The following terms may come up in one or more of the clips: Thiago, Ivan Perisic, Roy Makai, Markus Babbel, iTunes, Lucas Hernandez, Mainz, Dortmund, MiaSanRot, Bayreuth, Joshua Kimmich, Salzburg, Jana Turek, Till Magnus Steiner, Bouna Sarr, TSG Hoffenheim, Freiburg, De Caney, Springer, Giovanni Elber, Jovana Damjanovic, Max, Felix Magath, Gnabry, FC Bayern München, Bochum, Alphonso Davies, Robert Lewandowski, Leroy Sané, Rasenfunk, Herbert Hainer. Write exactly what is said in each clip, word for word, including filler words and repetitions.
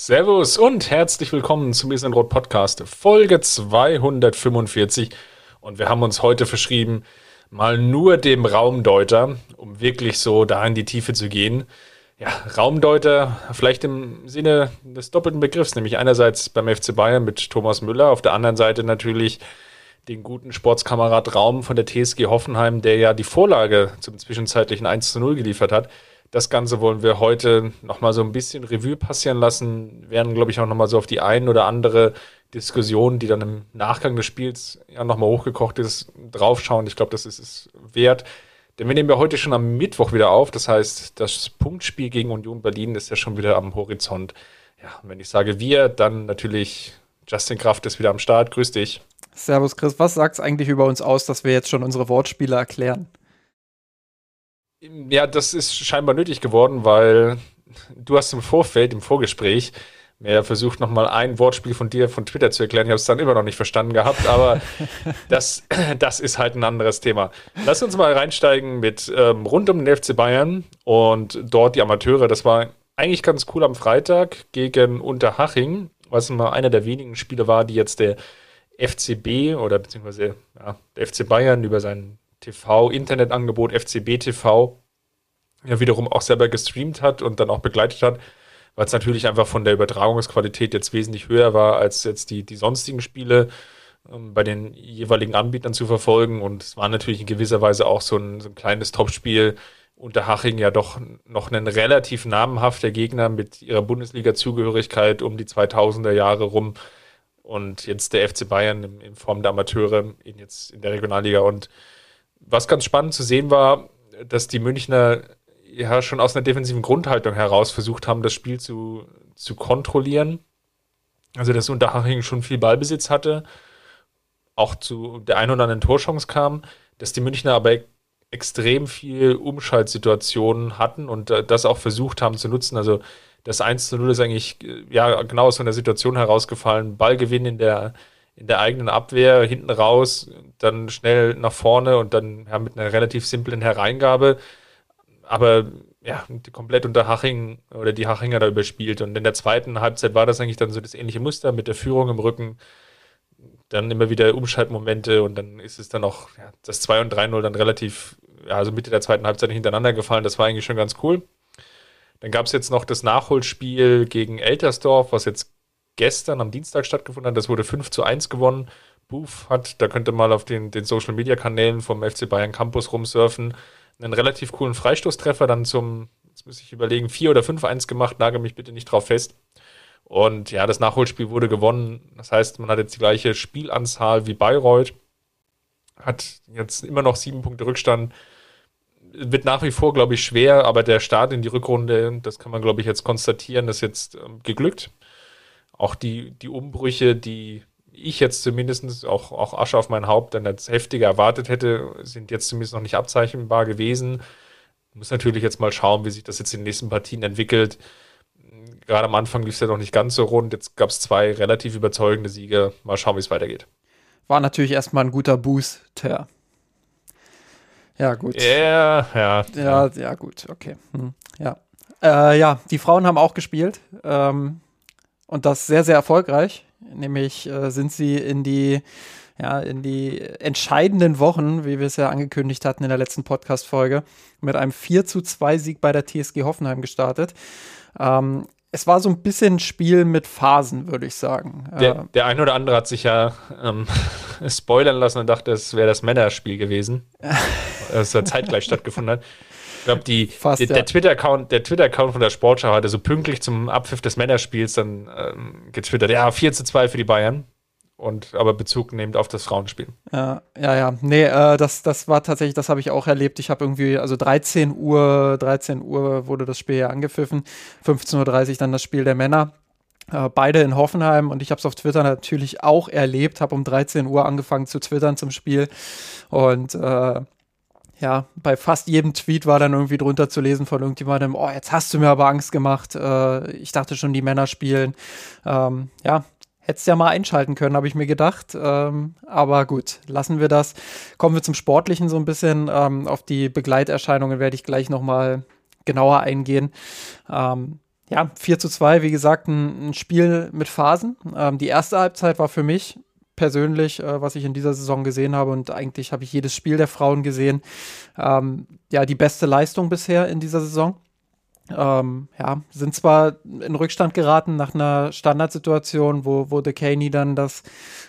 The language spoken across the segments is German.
Servus und herzlich willkommen zum MiaSanRot Podcast, Folge zweihundertfünfundvierzig. Und wir haben uns heute verschrieben, mal nur dem Raumdeuter, um wirklich so da in die Tiefe zu gehen. Ja, Raumdeuter vielleicht im Sinne des doppelten Begriffs, nämlich einerseits beim F C Bayern mit Thomas Müller, auf der anderen Seite natürlich den guten Sportskamerad Raum von der T S G Hoffenheim, der ja die Vorlage zum zwischenzeitlichen eins zu null geliefert hat. Das Ganze wollen wir heute nochmal so ein bisschen Revue passieren lassen. Wir werden, glaube ich, auch nochmal so auf die ein oder andere Diskussion, die dann im Nachgang des Spiels ja nochmal hochgekocht ist, draufschauen. Ich glaube, das ist es wert. Denn wir nehmen ja heute schon am Mittwoch wieder auf. Das heißt, das Punktspiel gegen Union Berlin ist ja schon wieder am Horizont. Ja, und wenn ich sage wir, dann natürlich Justin Kraft ist wieder am Start. Grüß dich. Servus Chris, was sagt es eigentlich über uns aus, dass wir jetzt schon unsere Wortspiele erklären? Ja, das ist scheinbar nötig geworden, weil du hast im Vorfeld, im Vorgespräch, mir versucht, nochmal ein Wortspiel von dir von Twitter zu erklären. Ich habe es dann immer noch nicht verstanden gehabt, aber das, das ist halt ein anderes Thema. Lass uns mal reinsteigen mit ähm, rund um den F C Bayern und dort die Amateure. Das war eigentlich ganz cool am Freitag gegen Unterhaching, was mal einer der wenigen Spiele war, die jetzt der F C B oder beziehungsweise ja, der F C Bayern über seinen T V, Internetangebot, F C B T V, ja wiederum auch selber gestreamt hat und dann auch begleitet hat, weil es natürlich einfach von der Übertragungsqualität jetzt wesentlich höher war, als jetzt die, die sonstigen Spiele ähm, bei den jeweiligen Anbietern zu verfolgen. Und es war natürlich in gewisser Weise auch so ein, so ein kleines Topspiel. Unterhaching ja doch noch ein relativ namenhafter Gegner mit ihrer Bundesliga-Zugehörigkeit um die zweitausender Jahre rum. Und jetzt der F C Bayern in, in Form der Amateure in, jetzt in der Regionalliga. Und was ganz spannend zu sehen war, dass die Münchner ja schon aus einer defensiven Grundhaltung heraus versucht haben, das Spiel zu, zu kontrollieren. Also dass Unterhaching schon viel Ballbesitz hatte, auch zu der einen oder anderen Torchance kam, dass die Münchner aber extrem viel Umschaltsituationen hatten und das auch versucht haben zu nutzen. Also das eins zu null ist eigentlich ja genau aus so einer Situation herausgefallen. Ballgewinn in der in der eigenen Abwehr, hinten raus, dann schnell nach vorne und dann ja, mit einer relativ simplen Hereingabe. Aber ja, komplett Unterhaching oder die Hachinger da überspielt. Und in der zweiten Halbzeit war das eigentlich dann so das ähnliche Muster mit der Führung im Rücken. Dann immer wieder Umschaltmomente und dann ist es dann auch ja, das zwei und drei null dann relativ, ja, also Mitte der zweiten Halbzeit hintereinander gefallen. Das war eigentlich schon ganz cool. Dann gab es jetzt noch das Nachholspiel gegen Eltersdorf, was jetzt gestern am Dienstag stattgefunden hat. Das wurde fünf zu eins gewonnen. Buff hat, da könnt ihr mal auf den, den Social-Media-Kanälen vom F C Bayern Campus rumsurfen, einen relativ coolen Freistoßtreffer dann zum, jetzt muss ich überlegen, vier oder fünf eins gemacht, nagel mich bitte nicht drauf fest. Und ja, das Nachholspiel wurde gewonnen. Das heißt, man hat jetzt die gleiche Spielanzahl wie Bayreuth, hat jetzt immer noch sieben Punkte Rückstand. Wird nach wie vor, glaube ich, schwer, aber der Start in die Rückrunde, das kann man, glaube ich, jetzt konstatieren, ist jetzt äh, geglückt. Auch die, die Umbrüche, die ich jetzt zumindest, auch, auch Asche auf mein Haupt, dann als heftiger erwartet hätte, sind jetzt zumindest noch nicht abzeichnbar gewesen. Muss natürlich jetzt mal schauen, wie sich das jetzt in den nächsten Partien entwickelt. Gerade am Anfang lief es ja noch nicht ganz so rund. Jetzt gab es zwei relativ überzeugende Siege. Mal schauen, wie es weitergeht. War natürlich erstmal ein guter Booster. Ja, gut. Yeah, ja, ja. Ja, gut, okay. Hm. Ja. Äh, ja, die Frauen haben auch gespielt. Ähm, Und das sehr, sehr erfolgreich, nämlich äh, sind sie in die, ja, in die entscheidenden Wochen, wie wir es ja angekündigt hatten in der letzten Podcast-Folge, mit einem vier zu zwei Sieg bei der T S G Hoffenheim gestartet. Ähm, es war so ein bisschen ein Spiel mit Phasen, würde ich sagen. Der, äh, der eine oder andere hat sich ja ähm, spoilern lassen und dachte, es wäre das Männerspiel gewesen, das da zeitgleich stattgefunden hat. Ich glaube, die, Fast, die, der ja. Twitter-Account, der Twitter-Account von der Sportschau hatte so pünktlich zum Abpfiff des Männerspiels dann ähm, getwittert, ja, vier zu zwei für die Bayern, und aber Bezug nehmend auf das Frauenspiel. Ja, ja, ja. Nee, äh, das, das war tatsächlich, das habe ich auch erlebt. Ich habe irgendwie, also dreizehn Uhr wurde das Spiel ja angepfiffen, fünfzehn Uhr dreißig dann das Spiel der Männer. Äh, beide in Hoffenheim, und ich habe es auf Twitter natürlich auch erlebt, habe um dreizehn Uhr angefangen zu twittern zum Spiel, und äh, ja, bei fast jedem Tweet war dann irgendwie drunter zu lesen von irgendjemandem, oh, jetzt hast du mir aber Angst gemacht, äh, ich dachte schon, die Männer spielen. Ähm, ja, hättest ja mal einschalten können, habe ich mir gedacht, ähm, aber gut, lassen wir das. Kommen wir zum Sportlichen so ein bisschen, ähm, auf die Begleiterscheinungen werde ich gleich nochmal genauer eingehen. Ähm, ja, vier zu zwei, wie gesagt, ein, ein Spiel mit Phasen. Ähm, die erste Halbzeit war für mich persönlich, äh, was ich in dieser Saison gesehen habe, und eigentlich habe ich jedes Spiel der Frauen gesehen, ähm, ja, die beste Leistung bisher in dieser Saison. Ähm, ja, sind zwar in Rückstand geraten nach einer Standardsituation, wo, wo De Caney dann das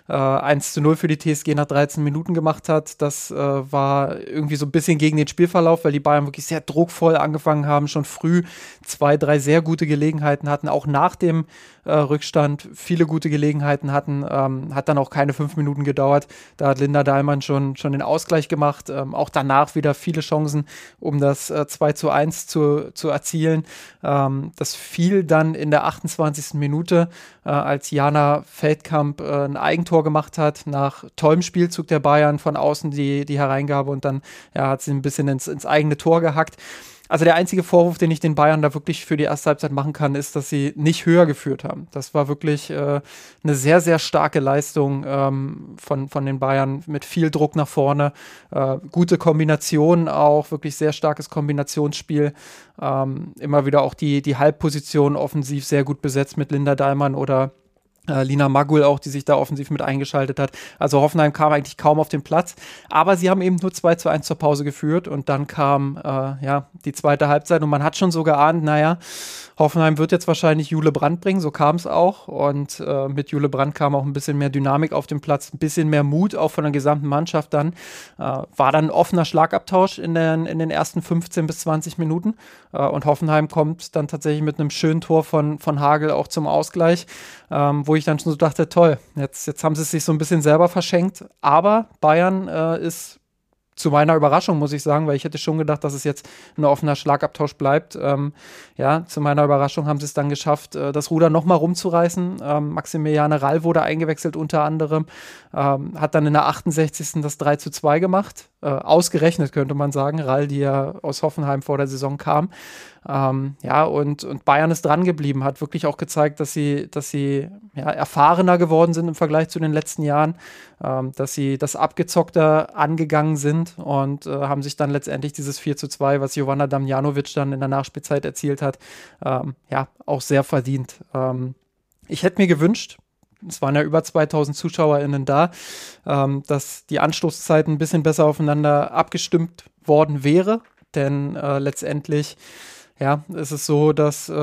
äh, eins zu null für die T S G nach dreizehn Minuten gemacht hat. Das äh, war irgendwie so ein bisschen gegen den Spielverlauf, weil die Bayern wirklich sehr druckvoll angefangen haben, schon früh zwei, drei sehr gute Gelegenheiten hatten, auch nach dem äh, Rückstand viele gute Gelegenheiten hatten. Ähm, hat dann auch keine fünf Minuten gedauert. Da hat Linda Dallmann schon, schon den Ausgleich gemacht. Ähm, auch danach wieder viele Chancen, um das äh, zwei zu eins zu, zu erzielen. Ähm, das fiel dann in der achtundzwanzigsten Minute, äh, als Jana Feldkamp äh, ein Eigentor gemacht hat, nach tollem Spielzug der Bayern, von außen die, die Hereingabe, und dann ja, hat sie ein bisschen ins, ins eigene Tor gehackt. Also der einzige Vorwurf, den ich den Bayern da wirklich für die erste Halbzeit machen kann, ist, dass sie nicht höher geführt haben. Das war wirklich äh, eine sehr, sehr starke Leistung ähm, von, von den Bayern, mit viel Druck nach vorne, äh, gute Kombinationen auch, wirklich sehr starkes Kombinationsspiel. Ähm, immer wieder auch die, die Halbposition offensiv sehr gut besetzt mit Linda Dallmann oder Lina Magul auch, die sich da offensiv mit eingeschaltet hat. Also Hoffenheim kam eigentlich kaum auf den Platz, aber sie haben eben nur zwei zu eins zur Pause geführt, und dann kam äh, ja, die zweite Halbzeit, und man hat schon so geahnt, naja, Hoffenheim wird jetzt wahrscheinlich Jule Brand bringen, so kam es auch, und äh, mit Jule Brand kam auch ein bisschen mehr Dynamik auf den Platz, ein bisschen mehr Mut auch von der gesamten Mannschaft dann. Äh, war dann ein offener Schlagabtausch in den, in den ersten fünfzehn bis zwanzig Minuten, äh, und Hoffenheim kommt dann tatsächlich mit einem schönen Tor von, von Hagel auch zum Ausgleich, ähm, wo ich dann schon so dachte, toll, jetzt, jetzt haben sie es sich so ein bisschen selber verschenkt, aber Bayern äh, ist zu meiner Überraschung, muss ich sagen, weil ich hätte schon gedacht, dass es jetzt ein offener Schlagabtausch bleibt. Ähm, ja, zu meiner Überraschung haben sie es dann geschafft, äh, das Ruder nochmal rumzureißen. Ähm, Maximiliane Rall wurde eingewechselt unter anderem, ähm, hat dann in der achtundsechzigsten das drei zu zwei gemacht. Äh, ausgerechnet, könnte man sagen, Rall, die ja aus Hoffenheim vor der Saison kam. Ähm, ja, und, und Bayern ist dran geblieben, hat wirklich auch gezeigt, dass sie, dass sie ja, erfahrener geworden sind im Vergleich zu den letzten Jahren, ähm, dass sie das abgezockter angegangen sind, und äh, haben sich dann letztendlich dieses vier zu zwei, was Jovana Damjanovic dann in der Nachspielzeit erzielt hat, ähm, ja, auch sehr verdient. Ähm, ich hätte mir gewünscht, es waren ja über zweitausend ZuschauerInnen da, ähm, dass die Anstoßzeiten ein bisschen besser aufeinander abgestimmt worden wäre, denn äh, letztendlich ja, es ist so, dass äh,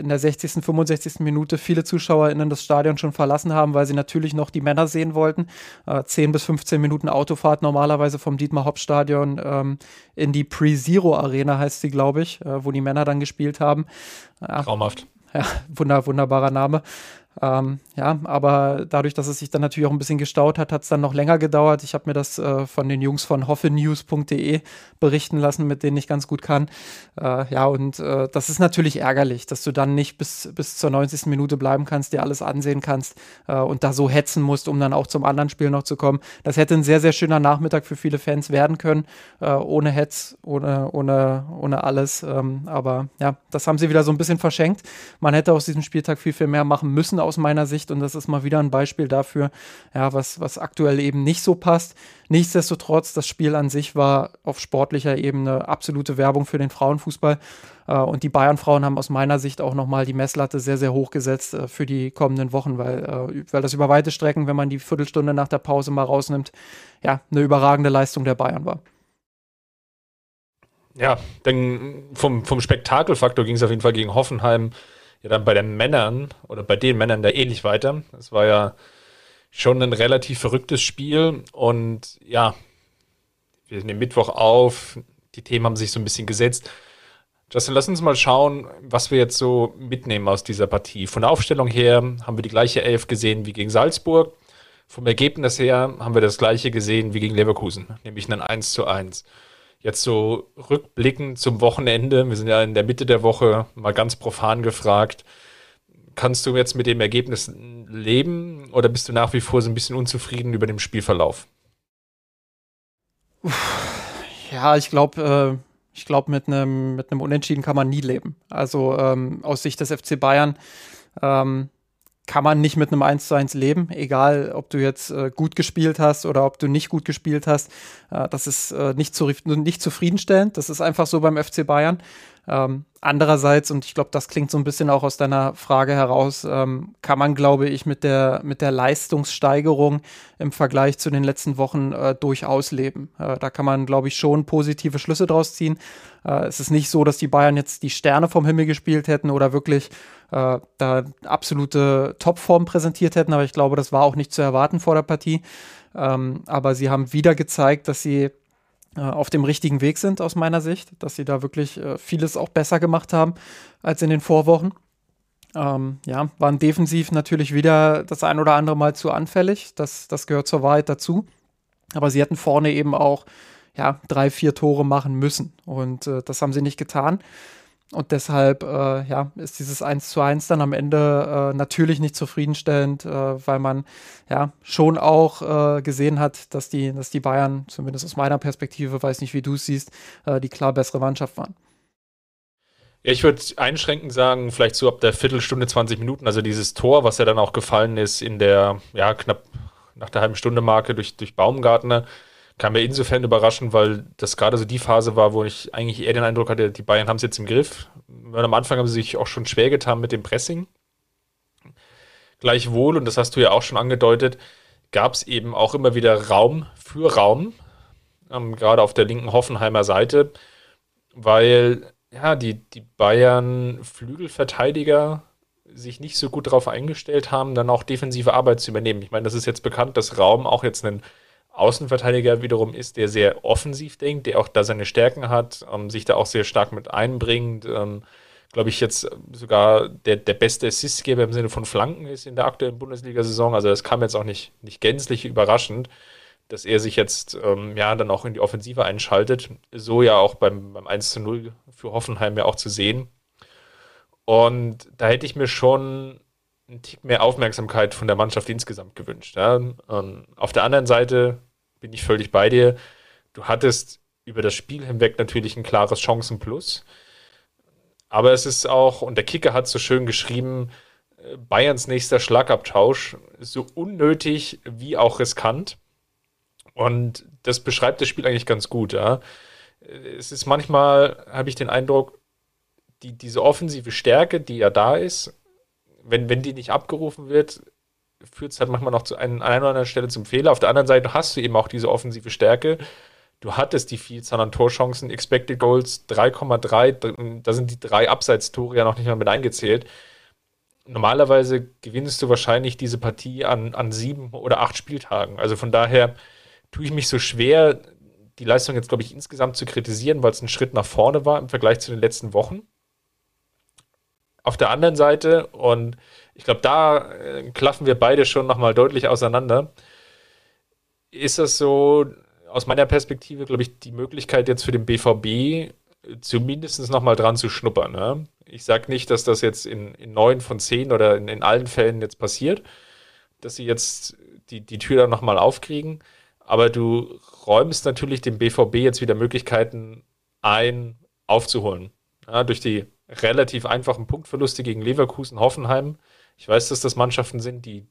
in der sechzigsten, fünfundsechzigsten Minute viele ZuschauerInnen das Stadion schon verlassen haben, weil sie natürlich noch die Männer sehen wollten. Äh, zehn bis fünfzehn Minuten Autofahrt normalerweise vom Dietmar-Hopp-Stadion ähm, in die Pre-Zero-Arena, heißt sie, glaube ich, äh, wo die Männer dann gespielt haben. Ach, traumhaft. Ja, wunder, wunderbarer Name. Ähm, ja, aber dadurch, dass es sich dann natürlich auch ein bisschen gestaut hat, hat es dann noch länger gedauert. Ich habe mir das äh, von den Jungs von hoffenews punkt de berichten lassen, mit denen ich ganz gut kann. Äh, ja, und äh, das ist natürlich ärgerlich, dass du dann nicht bis, bis zur neunzigsten Minute bleiben kannst, dir alles ansehen kannst äh, und da so hetzen musst, um dann auch zum anderen Spiel noch zu kommen. Das hätte ein sehr, sehr schöner Nachmittag für viele Fans werden können, äh, ohne Hetz, ohne, ohne, ohne alles. Ähm, aber ja, das haben sie wieder so ein bisschen verschenkt. Man hätte aus diesem Spieltag viel, viel mehr machen müssen, aus meiner Sicht, und das ist mal wieder ein Beispiel dafür, ja, was, was aktuell eben nicht so passt. Nichtsdestotrotz, das Spiel an sich war auf sportlicher Ebene absolute Werbung für den Frauenfußball, äh, und die Bayern-Frauen haben aus meiner Sicht auch nochmal die Messlatte sehr, sehr hoch gesetzt äh, für die kommenden Wochen, weil, äh, weil das über weite Strecken, wenn man die Viertelstunde nach der Pause mal rausnimmt, ja, eine überragende Leistung der Bayern war. Ja, denn vom, vom Spektakelfaktor ging es auf jeden Fall gegen Hoffenheim ja dann bei den Männern oder bei den Männern da ähnlich weiter. Es war ja schon ein relativ verrücktes Spiel, und ja, wir nehmen Mittwoch auf, die Themen haben sich so ein bisschen gesetzt. Justin, lass uns mal schauen, was wir jetzt so mitnehmen aus dieser Partie. Von der Aufstellung her haben wir die gleiche Elf gesehen wie gegen Salzburg. Vom Ergebnis her haben wir das gleiche gesehen wie gegen Leverkusen, nämlich ein eins zu eins. Jetzt so rückblickend zum Wochenende, wir sind ja in der Mitte der Woche, mal ganz profan gefragt, Kannst du jetzt mit dem Ergebnis leben oder bist du nach wie vor so ein bisschen unzufrieden über den Spielverlauf? Ja, ich glaube, äh, ich glaube, mit einem mit einem Unentschieden kann man nie leben. Also ähm, aus Sicht des F C Bayern ähm, kann man nicht mit einem eins zu eins leben, egal ob du jetzt äh, gut gespielt hast oder ob du nicht gut gespielt hast. Äh, das ist äh, nicht, zu, nicht zufriedenstellend. Das ist einfach so beim F C Bayern. Ähm, andererseits, und ich glaube, das klingt so ein bisschen auch aus deiner Frage heraus, ähm, kann man, glaube ich, mit der, mit der Leistungssteigerung im Vergleich zu den letzten Wochen äh, durchaus leben. Äh, da kann man, glaube ich, schon positive Schlüsse draus ziehen. Äh, es ist nicht so, dass die Bayern jetzt die Sterne vom Himmel gespielt hätten oder wirklich äh, da absolute Topform präsentiert hätten, aber ich glaube, das war auch nicht zu erwarten vor der Partie. Ähm, aber sie haben wieder gezeigt, dass sie auf dem richtigen Weg sind aus meiner Sicht, dass sie da wirklich äh, vieles auch besser gemacht haben als in den Vorwochen. Ähm, ja, waren defensiv natürlich wieder das ein oder andere Mal zu anfällig, das, das gehört zur Wahrheit dazu, aber sie hätten vorne eben auch ja, drei, vier Tore machen müssen und äh, das haben sie nicht getan und deshalb äh, ja, ist dieses eins zu eins dann am Ende äh, natürlich nicht zufriedenstellend, äh, weil man ja schon auch äh, gesehen hat, dass die, dass die Bayern, zumindest aus meiner Perspektive, weiß nicht, wie du es siehst, äh, die klar bessere Mannschaft waren. Ja, ich würde einschränkend sagen, vielleicht so ab der Viertelstunde, zwanzig Minuten, also dieses Tor, was ja dann auch gefallen ist in der, ja, knapp nach der halben Stunde Marke durch, durch Baumgartner, kam mir insofern überraschend, weil das gerade so die Phase war, wo ich eigentlich eher den Eindruck hatte, die Bayern haben es jetzt im Griff. Am Anfang haben sie sich auch schon schwer getan mit dem Pressing. Gleichwohl, und das hast du ja auch schon angedeutet, gab es eben auch immer wieder Raum für Raum, ähm, gerade auf der linken Hoffenheimer Seite, weil ja, die, die Bayern-Flügelverteidiger sich nicht so gut darauf eingestellt haben, dann auch defensive Arbeit zu übernehmen. Ich meine, das ist jetzt bekannt, dass Raum auch jetzt einen Außenverteidiger wiederum ist, der sehr offensiv denkt, der auch da seine Stärken hat, ähm, sich da auch sehr stark mit einbringt, ähm, glaube ich jetzt sogar der, der beste Assistgeber im Sinne von Flanken ist in der aktuellen Bundesliga-Saison, also das kam jetzt auch nicht, nicht gänzlich überraschend, dass er sich jetzt ähm, ja dann auch in die Offensive einschaltet, so ja auch beim, beim eins zu null für Hoffenheim ja auch zu sehen und da hätte ich mir schon einen Tick mehr Aufmerksamkeit von der Mannschaft insgesamt gewünscht. Ja. Ähm, auf der anderen Seite bin ich völlig bei dir. Du hattest über das Spiel hinweg natürlich ein klares Chancenplus. Aber es ist auch, und der Kicker hat so schön geschrieben, Bayerns nächster Schlagabtausch, so unnötig wie auch riskant. Und das beschreibt das Spiel eigentlich ganz gut. Ja. Es ist manchmal, habe ich den Eindruck, die, diese offensive Stärke, die ja da ist, Wenn, wenn die nicht abgerufen wird, führt es halt manchmal noch zu einem, an einer oder anderen Stelle zum Fehler. Auf der anderen Seite hast du eben auch diese offensive Stärke. Du hattest die Vielzahl an Torchancen, Expected Goals drei Komma drei, da sind die drei Abseits-Tore ja noch nicht mal mit eingezählt. Normalerweise gewinnst du wahrscheinlich diese Partie an, an sieben oder acht Spieltagen. Also von daher tue ich mich so schwer, die Leistung jetzt, glaube ich, insgesamt zu kritisieren, weil es ein Schritt nach vorne war im Vergleich zu den letzten Wochen. Auf der anderen Seite, und ich glaube, da äh, klaffen wir beide schon nochmal deutlich auseinander, ist das so, aus meiner Perspektive, glaube ich, die Möglichkeit jetzt für den B V B zumindest nochmal dran zu schnuppern. Ne? Ich sage nicht, dass das jetzt in, in neun von zehn oder in, in allen Fällen jetzt passiert, dass sie jetzt die, die Tür dann nochmal aufkriegen, aber du räumst natürlich dem B V B jetzt wieder Möglichkeiten ein, aufzuholen. Ja, durch die relativ einfachen Punktverluste gegen Leverkusen, Hoffenheim. Ich weiß, dass das Mannschaften sind, die,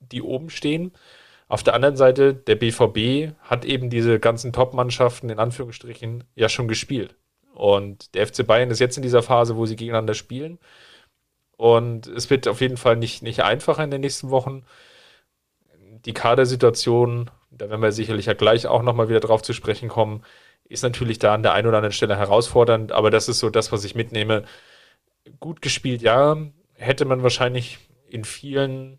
die oben stehen. Auf der anderen Seite, der B V B hat eben diese ganzen Top-Mannschaften in Anführungsstrichen ja schon gespielt. Und der F C Bayern ist jetzt in dieser Phase, wo sie gegeneinander spielen. Und es wird auf jeden Fall nicht, nicht einfacher in den nächsten Wochen. Die Kadersituation, da werden wir sicherlich ja gleich auch nochmal wieder drauf zu sprechen kommen, ist natürlich da an der einen oder anderen Stelle herausfordernd, aber das ist so das, was ich mitnehme. Gut gespielt, ja, hätte man wahrscheinlich in vielen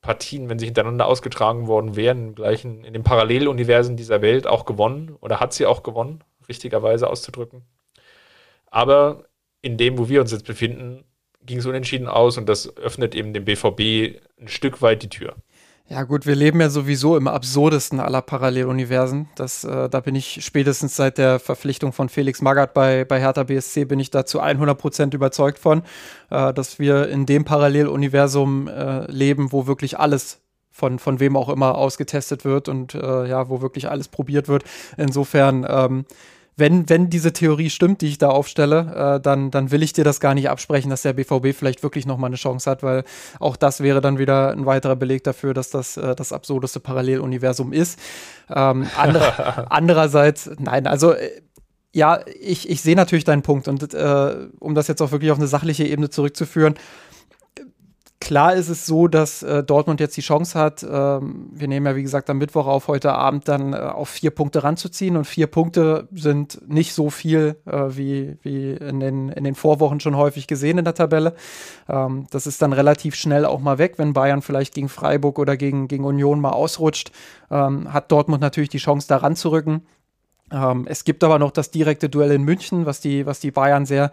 Partien, wenn sie hintereinander ausgetragen worden wären, im gleichen, in den Paralleluniversen dieser Welt auch gewonnen oder hat sie auch gewonnen, richtigerweise auszudrücken. Aber in dem, wo wir uns jetzt befinden, ging es unentschieden aus und das öffnet eben dem B V B ein Stück weit die Tür. Ja gut, wir leben ja sowieso im absurdesten aller Paralleluniversen. Das, äh, da bin ich spätestens seit der Verpflichtung von Felix Magath bei, bei Hertha B S C bin ich dazu hundert Prozent überzeugt von, äh, dass wir in dem Paralleluniversum äh, leben, wo wirklich alles von, von wem auch immer ausgetestet wird und äh, ja, wo wirklich alles probiert wird. Insofern, ähm, wenn, wenn diese Theorie stimmt, die ich da aufstelle, äh, dann, dann will ich dir das gar nicht absprechen, dass der B V B vielleicht wirklich nochmal eine Chance hat, weil auch das wäre dann wieder ein weiterer Beleg dafür, dass das äh, das absurdeste Paralleluniversum ist. Ähm, andere, andererseits, nein, also... Äh, ja, ich, ich sehe natürlich deinen Punkt und äh, um das jetzt auch wirklich auf eine sachliche Ebene zurückzuführen, klar ist es so, dass äh, Dortmund jetzt die Chance hat, ähm, wir nehmen ja wie gesagt am Mittwoch auf, heute Abend dann äh, auf vier Punkte ranzuziehen und vier Punkte sind nicht so viel äh, wie, wie in den, in den Vorwochen schon häufig gesehen in der Tabelle. Ähm, das ist dann relativ schnell auch mal weg, wenn Bayern vielleicht gegen Freiburg oder gegen, gegen Union mal ausrutscht, ähm, hat Dortmund natürlich die Chance da ranzurücken. Es gibt aber noch das direkte Duell in München, was die, was die Bayern sehr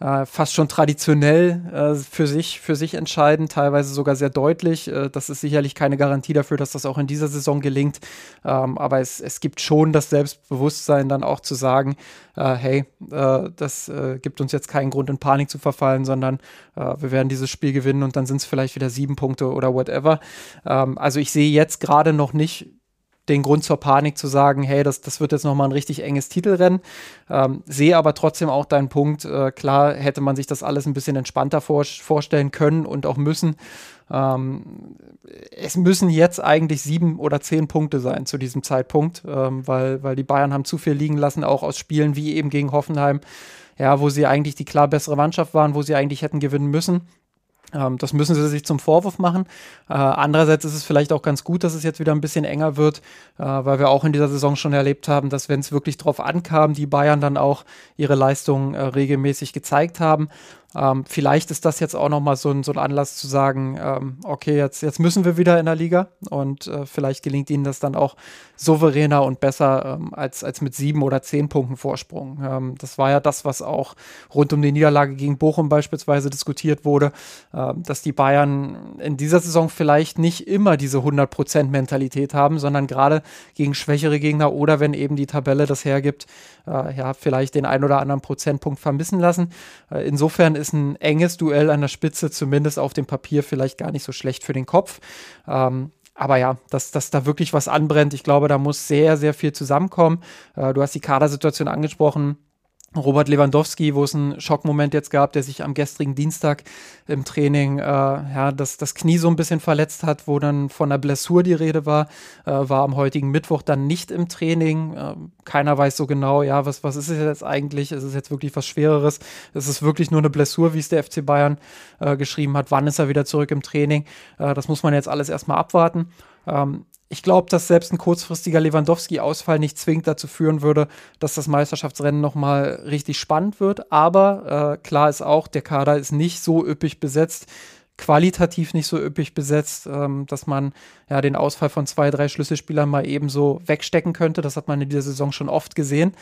äh, fast schon traditionell äh, für sich, für sich entscheiden, teilweise sogar sehr deutlich. Äh, das ist sicherlich keine Garantie dafür, dass das auch in dieser Saison gelingt. Ähm, aber es, es gibt schon das Selbstbewusstsein, dann auch zu sagen, äh, hey, äh, das äh, gibt uns jetzt keinen Grund, in Panik zu verfallen, sondern äh, wir werden dieses Spiel gewinnen und dann sind es vielleicht wieder sieben Punkte oder whatever. Ähm, also ich sehe jetzt gerade noch nicht den Grund zur Panik zu sagen, hey, das, das wird jetzt nochmal ein richtig enges Titelrennen. Ähm, sehe aber trotzdem auch deinen Punkt. Äh, klar hätte man sich das alles ein bisschen entspannter vor, vorstellen können und auch müssen. Ähm, es müssen jetzt eigentlich sieben oder zehn Punkte sein zu diesem Zeitpunkt, ähm, weil, weil die Bayern haben zu viel liegen lassen, auch aus Spielen wie eben gegen Hoffenheim, ja, wo sie eigentlich die klar bessere Mannschaft waren, wo sie eigentlich hätten gewinnen müssen. Das müssen sie sich zum Vorwurf machen. Äh, andererseits ist es vielleicht auch ganz gut, dass es jetzt wieder ein bisschen enger wird, äh, weil wir auch in dieser Saison schon erlebt haben, dass wenn es wirklich drauf ankam, die Bayern dann auch ihre Leistungen äh, regelmäßig gezeigt haben. Ähm, vielleicht ist das jetzt auch nochmal so ein, so ein Anlass zu sagen, ähm, okay, jetzt, jetzt müssen wir wieder in der Liga und äh, vielleicht gelingt ihnen das dann auch souveräner und besser ähm, als, als mit sieben oder zehn Punkten Vorsprung. Ähm, das war ja das, was auch rund um die Niederlage gegen Bochum beispielsweise diskutiert wurde, ähm, dass die Bayern in dieser Saison vielleicht nicht immer diese hundert Prozent Mentalität haben, sondern gerade gegen schwächere Gegner oder wenn eben die Tabelle das hergibt, äh, ja, vielleicht den ein oder anderen Prozentpunkt vermissen lassen. Äh, insofern ist ein enges Duell an der Spitze, zumindest auf dem Papier, vielleicht gar nicht so schlecht für den Kopf. Ähm, aber ja, dass, dass da wirklich was anbrennt, ich glaube, da muss sehr, sehr viel zusammenkommen. Äh, du hast die Kadersituation angesprochen. Robert Lewandowski, wo es einen Schockmoment jetzt gab, der sich am gestrigen Dienstag im Training äh, ja, das, das Knie so ein bisschen verletzt hat, wo dann von einer Blessur die Rede war, äh, war am heutigen Mittwoch dann nicht im Training. Äh, keiner weiß so genau, ja, was, was ist es jetzt eigentlich? Ist es jetzt wirklich was Schwereres? Ist es wirklich nur eine Blessur, wie es der F C Bayern äh, geschrieben hat? Wann ist er wieder zurück im Training? Äh, das muss man jetzt alles erstmal abwarten. Ähm, Ich glaube, dass selbst ein kurzfristiger Lewandowski-Ausfall nicht zwingend dazu führen würde, dass das Meisterschaftsrennen nochmal richtig spannend wird. Aber äh, klar ist auch, der Kader ist nicht so üppig besetzt, qualitativ nicht so üppig besetzt, ähm, dass man ja den Ausfall von zwei, drei Schlüsselspielern mal ebenso wegstecken könnte. Das hat man in dieser Saison schon oft gesehen.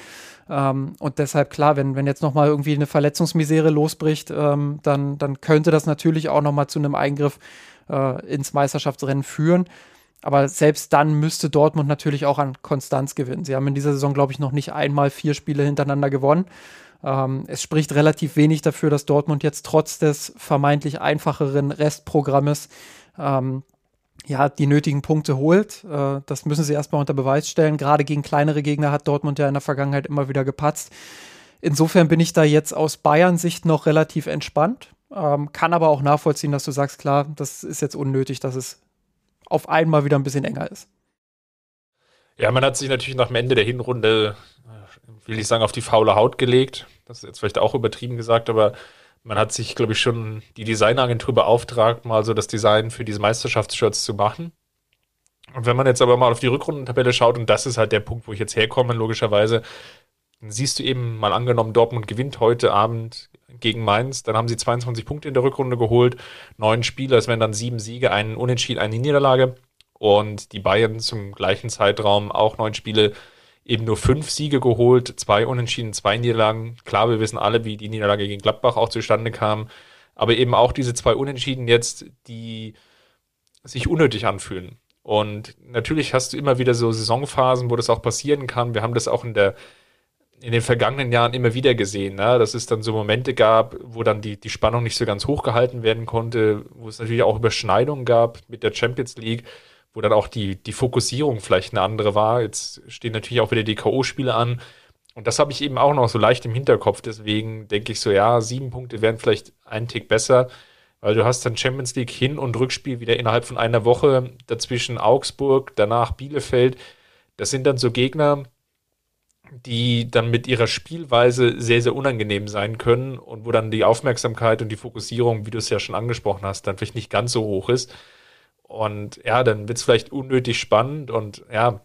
Ähm, und deshalb, klar, wenn, wenn jetzt nochmal irgendwie eine Verletzungsmisere losbricht, ähm, dann, dann könnte das natürlich auch nochmal zu einem Eingriff äh, ins Meisterschaftsrennen führen. Aber selbst dann müsste Dortmund natürlich auch an Konstanz gewinnen. Sie haben in dieser Saison, glaube ich, noch nicht einmal vier Spiele hintereinander gewonnen. Ähm, es spricht relativ wenig dafür, dass Dortmund jetzt trotz des vermeintlich einfacheren Restprogrammes ähm, ja, die nötigen Punkte holt. Äh, das müssen sie erstmal unter Beweis stellen. Gerade gegen kleinere Gegner hat Dortmund ja in der Vergangenheit immer wieder gepatzt. Insofern bin ich da jetzt aus Bayern-Sicht noch relativ entspannt. Ähm, kann aber auch nachvollziehen, dass du sagst, klar, das ist jetzt unnötig, dass es auf einmal wieder ein bisschen enger ist. Ja, man hat sich natürlich nach dem Ende der Hinrunde, will ich sagen, auf die faule Haut gelegt. Das ist jetzt vielleicht auch übertrieben gesagt, aber man hat sich, glaube ich, schon die Designagentur beauftragt, mal so das Design für diese Meisterschaftsshirts zu machen. Und wenn man jetzt aber mal auf die Rückrundentabelle schaut, und das ist halt der Punkt, wo ich jetzt herkomme, logischerweise, dann siehst du eben, mal angenommen, Dortmund gewinnt heute Abend gegen Mainz, dann haben sie zweiundzwanzig Punkte in der Rückrunde geholt, neun Spiele, es wären dann sieben Siege, einen Unentschieden, eine Niederlage und die Bayern zum gleichen Zeitraum auch neun Spiele, eben nur fünf Siege geholt, zwei Unentschieden, zwei Niederlagen. Klar, wir wissen alle, wie die Niederlage gegen Gladbach auch zustande kam, aber eben auch diese zwei Unentschieden jetzt, die sich unnötig anfühlen. Und natürlich hast du immer wieder so Saisonphasen, wo das auch passieren kann. Wir haben das auch in der in den vergangenen Jahren immer wieder gesehen, ne? Dass es dann so Momente gab, wo dann die, die Spannung nicht so ganz hochgehalten werden konnte, wo es natürlich auch Überschneidungen gab mit der Champions League, wo dann auch die, die Fokussierung vielleicht eine andere war. Jetzt stehen natürlich auch wieder die K O-Spiele an. Und das habe ich eben auch noch so leicht im Hinterkopf. Deswegen denke ich so, ja, sieben Punkte wären vielleicht einen Tick besser, weil du hast dann Champions League Hin- und Rückspiel wieder innerhalb von einer Woche, dazwischen Augsburg, danach Bielefeld. Das sind dann so Gegner, die dann mit ihrer Spielweise sehr, sehr unangenehm sein können und wo dann die Aufmerksamkeit und die Fokussierung, wie du es ja schon angesprochen hast, dann vielleicht nicht ganz so hoch ist. Und ja, dann wird es vielleicht unnötig spannend. Und ja,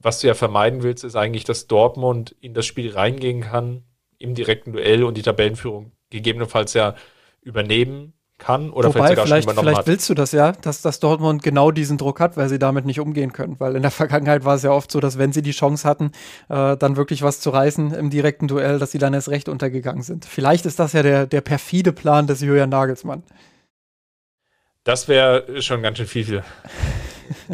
was du ja vermeiden willst, ist eigentlich, dass Dortmund in das Spiel reingehen kann, im direkten Duell und die Tabellenführung gegebenenfalls ja übernehmen kann. Oder Wobei, vielleicht sogar vielleicht, schon vielleicht hat. Willst du das ja, dass, dass Dortmund genau diesen Druck hat, weil sie damit nicht umgehen können. Weil in der Vergangenheit war es ja oft so, dass wenn sie die Chance hatten, äh, dann wirklich was zu reißen im direkten Duell, dass sie dann erst recht untergegangen sind. Vielleicht ist das ja der, der perfide Plan des Julian Nagelsmann. Das wäre schon ganz schön viel, viel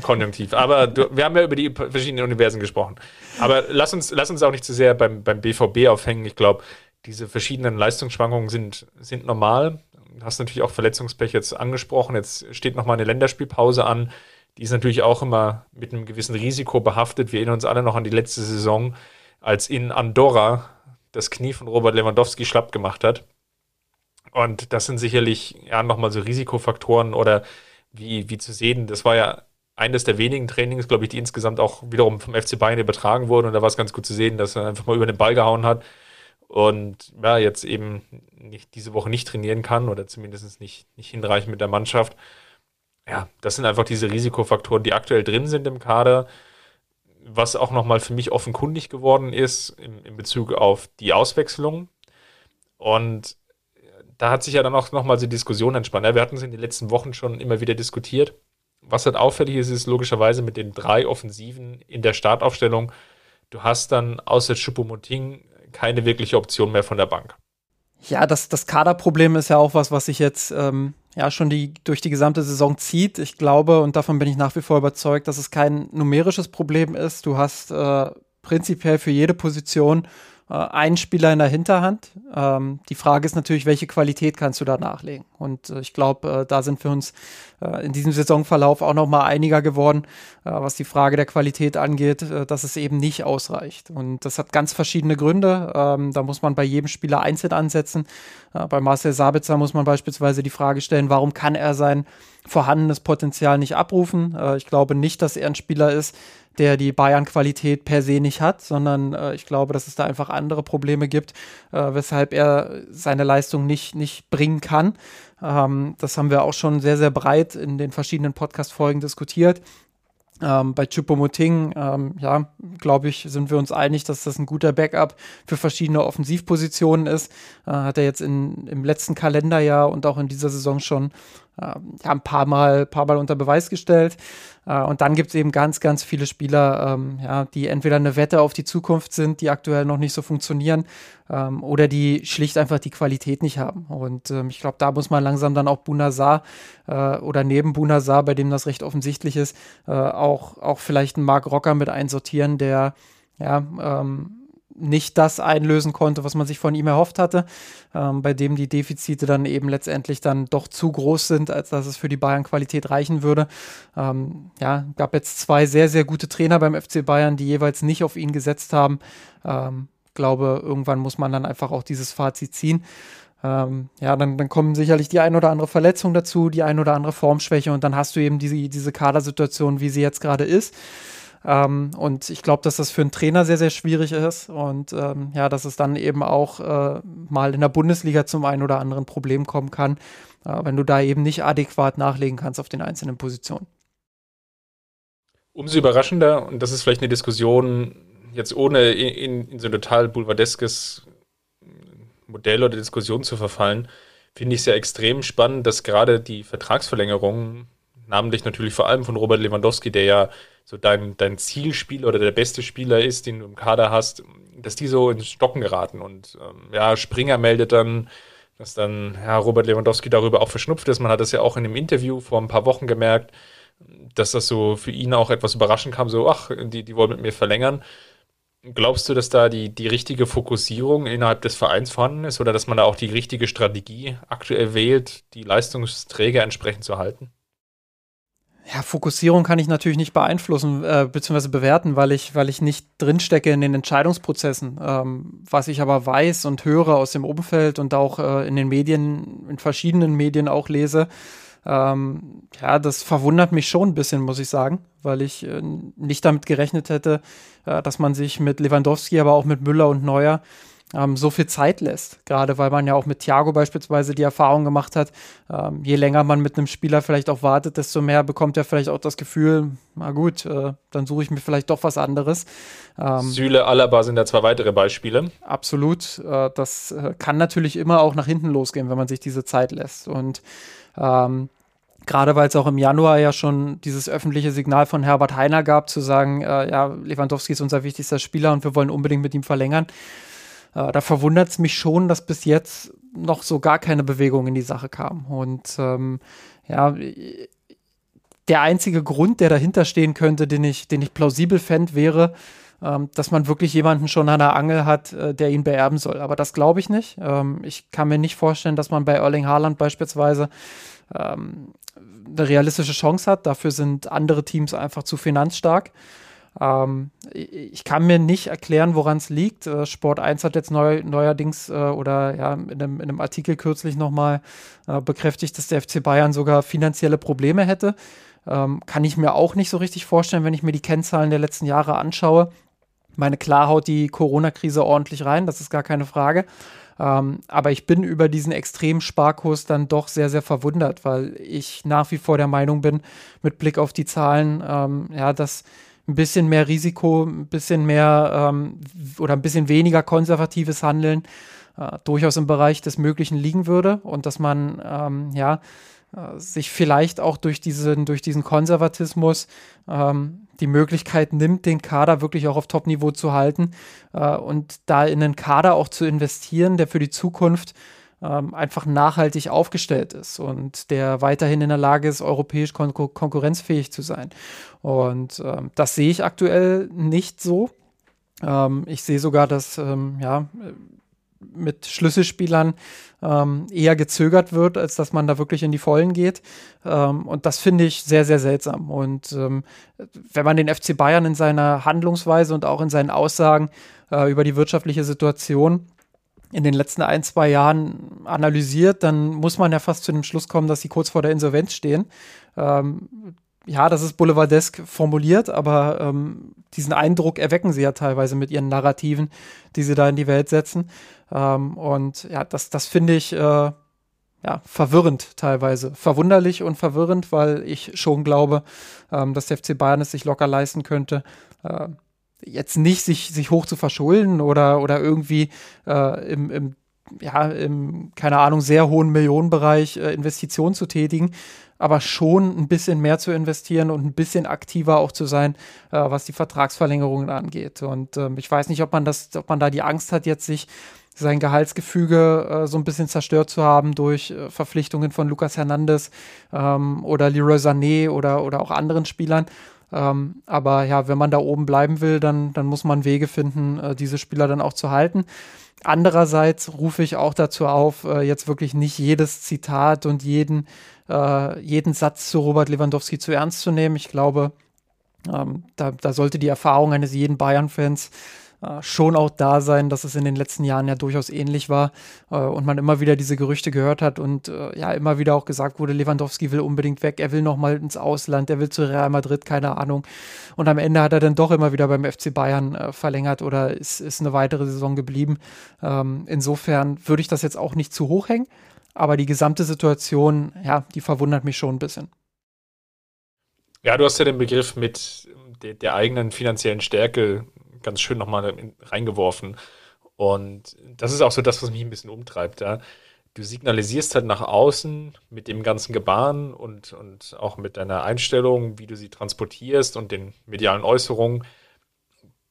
konjunktiv. Aber du, wir haben ja über die verschiedenen Universen gesprochen. Aber lass uns, lass uns auch nicht zu sehr beim, beim B V B aufhängen. Ich glaube, diese verschiedenen Leistungsschwankungen sind, sind normal. Du hast natürlich auch Verletzungspech jetzt angesprochen. Jetzt steht nochmal eine Länderspielpause an. Die ist natürlich auch immer mit einem gewissen Risiko behaftet. Wir erinnern uns alle noch an die letzte Saison, als in Andorra das Knie von Robert Lewandowski schlapp gemacht hat. Und das sind sicherlich ja nochmal so Risikofaktoren oder wie, wie zu sehen. Das war ja eines der wenigen Trainings, glaube ich, die insgesamt auch wiederum vom F C Bayern übertragen wurden. Und da war es ganz gut zu sehen, dass er einfach mal über den Ball gehauen hat und ja, jetzt eben nicht, diese Woche nicht trainieren kann oder zumindest nicht, nicht hinreichend mit der Mannschaft. Ja, das sind einfach diese Risikofaktoren, die aktuell drin sind im Kader. Was auch nochmal für mich offenkundig geworden ist in, in Bezug auf die Auswechslung. Und da hat sich ja dann auch nochmal so die Diskussion entspannt. Ja, wir hatten es in den letzten Wochen schon immer wieder diskutiert. Was halt auffällig ist, ist logischerweise mit den drei Offensiven in der Startaufstellung, du hast dann außer Choupo-Moting keine wirkliche Option mehr von der Bank. Ja, das, das Kaderproblem ist ja auch was, was sich jetzt ähm, ja schon die, durch die gesamte Saison zieht. Ich glaube, und davon bin ich nach wie vor überzeugt, dass es kein numerisches Problem ist. Du hast äh, prinzipiell für jede Position ein Spieler in der Hinterhand. Ähm, die Frage ist natürlich, welche Qualität kannst du da nachlegen? Und äh, ich glaube, äh, da sind wir uns äh, in diesem Saisonverlauf auch noch mal einiger geworden, äh, was die Frage der Qualität angeht, äh, dass es eben nicht ausreicht. Und das hat ganz verschiedene Gründe. Ähm, da muss man bei jedem Spieler einzeln ansetzen. Äh, bei Marcel Sabitzer muss man beispielsweise die Frage stellen, warum kann er sein vorhandenes Potenzial nicht abrufen? Äh, ich glaube nicht, dass er ein Spieler ist, der die Bayern-Qualität per se nicht hat, sondern äh, ich glaube, dass es da einfach andere Probleme gibt, äh, weshalb er seine Leistung nicht, nicht bringen kann. Ähm, das haben wir auch schon sehr, sehr breit in den verschiedenen Podcast-Folgen diskutiert. Ähm, bei Choupo-Moting, ähm, ja, glaube ich, sind wir uns einig, dass das ein guter Backup für verschiedene Offensivpositionen ist. Äh, hat er jetzt in, im letzten Kalenderjahr und auch in dieser Saison schon äh, ja, ein paar Mal, paar Mal unter Beweis gestellt. Äh, und dann gibt es eben ganz, ganz viele Spieler, ähm, ja, die entweder eine Wette auf die Zukunft sind, die aktuell noch nicht so funktionieren, ähm, oder die schlicht einfach die Qualität nicht haben. Und ähm, ich glaube, da muss man langsam dann auch Bouna Sarr äh, oder neben Bouna Sarr, bei dem das recht offensichtlich ist, äh, auch Auch, auch vielleicht einen Marc Rocker mit einsortieren, der ja, ähm, nicht das einlösen konnte, was man sich von ihm erhofft hatte, ähm, bei dem die Defizite dann eben letztendlich dann doch zu groß sind, als dass es für die Bayern-Qualität reichen würde. Ähm, ja, gab jetzt zwei sehr, sehr gute Trainer beim F C Bayern, die jeweils nicht auf ihn gesetzt haben. Ähm, glaube, irgendwann muss man dann einfach auch dieses Fazit ziehen. Ähm, ja, dann, dann kommen sicherlich die ein oder andere Verletzung dazu, die ein oder andere Formschwäche und dann hast du eben diese, diese Kadersituation, wie sie jetzt gerade ist. Ähm, und ich glaube, dass das für einen Trainer sehr, sehr schwierig ist und ähm, ja, dass es dann eben auch äh, mal in der Bundesliga zum einen oder anderen Problem kommen kann, äh, wenn du da eben nicht adäquat nachlegen kannst auf den einzelnen Positionen. Umso überraschender, und das ist vielleicht eine Diskussion jetzt ohne in, in, in so ein total boulevardeskes Modell oder Diskussion zu verfallen, finde ich es ja extrem spannend, dass gerade die Vertragsverlängerungen, namentlich natürlich vor allem von Robert Lewandowski, der ja so dein, dein Zielspieler oder der beste Spieler ist, den du im Kader hast, dass die so ins Stocken geraten. Und ähm, ja, Springer meldet dann, dass dann ja, Robert Lewandowski darüber auch verschnupft ist. Man hat das ja auch in einem Interview vor ein paar Wochen gemerkt, dass das so für ihn auch etwas überraschend kam, so, ach, die, die wollen mit mir verlängern. Glaubst du, dass da die, die richtige Fokussierung innerhalb des Vereins vorhanden ist oder dass man da auch die richtige Strategie aktuell wählt, die Leistungsträger entsprechend zu halten? Ja, Fokussierung kann ich natürlich nicht beeinflussen äh, bzw. bewerten, weil ich, weil ich nicht drinstecke in den Entscheidungsprozessen. Ähm, was ich aber weiß und höre aus dem Umfeld und auch äh, in den Medien, in verschiedenen Medien auch lese, ähm, ja, das verwundert mich schon ein bisschen, muss ich sagen, weil ich äh, nicht damit gerechnet hätte, äh, dass man sich mit Lewandowski, aber auch mit Müller und Neuer so viel Zeit lässt, gerade weil man ja auch mit Thiago beispielsweise die Erfahrung gemacht hat, ähm, je länger man mit einem Spieler vielleicht auch wartet, desto mehr bekommt er vielleicht auch das Gefühl, na gut, äh, dann suche ich mir vielleicht doch was anderes. Ähm, Süle, Alaba sind da zwei weitere Beispiele. Absolut, äh, das äh, kann natürlich immer auch nach hinten losgehen, wenn man sich diese Zeit lässt und ähm, gerade weil es auch im Januar ja schon dieses öffentliche Signal von Herbert Hainer gab, zu sagen, äh, ja, Lewandowski ist unser wichtigster Spieler und wir wollen unbedingt mit ihm verlängern. Da verwundert es mich schon, dass bis jetzt noch so gar keine Bewegung in die Sache kam. Und ähm, ja, der einzige Grund, der dahinter stehen könnte, den ich, den ich plausibel fände, wäre, ähm, dass man wirklich jemanden schon an der Angel hat, äh, der ihn beerben soll. Aber das glaube ich nicht. Ähm, ich kann mir nicht vorstellen, dass man bei Erling Haaland beispielsweise ähm, eine realistische Chance hat. Dafür sind andere Teams einfach zu finanzstark. Ähm, ich kann mir nicht erklären, woran es liegt. Äh, Sport eins hat jetzt neu, neuerdings äh, oder ja, in einem, in einem Artikel kürzlich nochmal äh, bekräftigt, dass der F C Bayern sogar finanzielle Probleme hätte. Ähm, kann ich mir auch nicht so richtig vorstellen, wenn ich mir die Kennzahlen der letzten Jahre anschaue. Meine, klar haut die Corona-Krise ordentlich rein, das ist gar keine Frage. Ähm, aber ich bin über diesen extremen Sparkurs dann doch sehr, sehr verwundert, weil ich nach wie vor der Meinung bin, mit Blick auf die Zahlen, ähm, ja, dass ein bisschen mehr Risiko, ein bisschen mehr ähm, oder ein bisschen weniger konservatives Handeln äh, durchaus im Bereich des Möglichen liegen würde und dass man ähm, ja, äh, sich vielleicht auch durch diesen, durch diesen Konservatismus ähm, die Möglichkeit nimmt, den Kader wirklich auch auf Top-Niveau zu halten äh, und da in einen Kader auch zu investieren, der für die Zukunft ähm, einfach nachhaltig aufgestellt ist und der weiterhin in der Lage ist, europäisch kon- konkurrenzfähig zu sein. Und ähm, das sehe ich aktuell nicht so. Ähm, ich sehe sogar, dass ähm, ja, mit Schlüsselspielern ähm, eher gezögert wird, als dass man da wirklich in die Vollen geht. Ähm, und das finde ich sehr, sehr seltsam. Und ähm, wenn man den F C Bayern in seiner Handlungsweise und auch in seinen Aussagen äh, über die wirtschaftliche Situation in den letzten ein, zwei Jahren analysiert, dann muss man ja fast zu dem Schluss kommen, dass sie kurz vor der Insolvenz stehen. Ähm, ja, das ist boulevardesk formuliert, aber ähm, diesen Eindruck erwecken sie ja teilweise mit ihren Narrativen, die sie da in die Welt setzen. Ähm, und ja, das, das finde ich äh, ja, verwirrend teilweise. Verwunderlich und verwirrend, weil ich schon glaube, ähm, dass der F C Bayern es sich locker leisten könnte, äh, jetzt nicht sich, sich hoch zu verschulden oder, oder irgendwie äh, im, im, ja, im, keine Ahnung, sehr hohen Millionenbereich äh, Investitionen zu tätigen, aber schon ein bisschen mehr zu investieren und ein bisschen aktiver auch zu sein, äh, was die Vertragsverlängerungen angeht. Und ähm, ich weiß nicht, ob man das, ob man da die Angst hat, jetzt sich sein Gehaltsgefüge äh, so ein bisschen zerstört zu haben durch äh, Verpflichtungen von Lucas Hernandez ähm, oder Leroy Sané oder, oder auch anderen Spielern. Ähm, aber ja, wenn man da oben bleiben will, dann, dann muss man Wege finden, äh, diese Spieler dann auch zu halten. Andererseits rufe ich auch dazu auf, äh, jetzt wirklich nicht jedes Zitat und jeden, äh, jeden Satz zu Robert Lewandowski zu ernst zu nehmen. Ich glaube, ähm, da, da sollte die Erfahrung eines jeden Bayern-Fans äh, schon auch da sein, dass es in den letzten Jahren ja durchaus ähnlich war äh, und man immer wieder diese Gerüchte gehört hat und äh, ja immer wieder auch gesagt wurde, Lewandowski will unbedingt weg, er will nochmal ins Ausland, er will zu Real Madrid, keine Ahnung. Und am Ende hat er dann doch immer wieder beim F C Bayern äh, verlängert oder ist, ist eine weitere Saison geblieben. Ähm, insofern würde ich das jetzt auch nicht zu hoch hängen, aber die gesamte Situation, ja, die verwundert mich schon ein bisschen. Ja, du hast ja den Begriff mit der, der eigenen finanziellen Stärke ganz schön nochmal reingeworfen. Und das ist auch so das, was mich ein bisschen umtreibt. Ja. Du signalisierst halt nach außen mit dem ganzen Gebaren und, und auch mit deiner Einstellung, wie du sie transportierst und den medialen Äußerungen,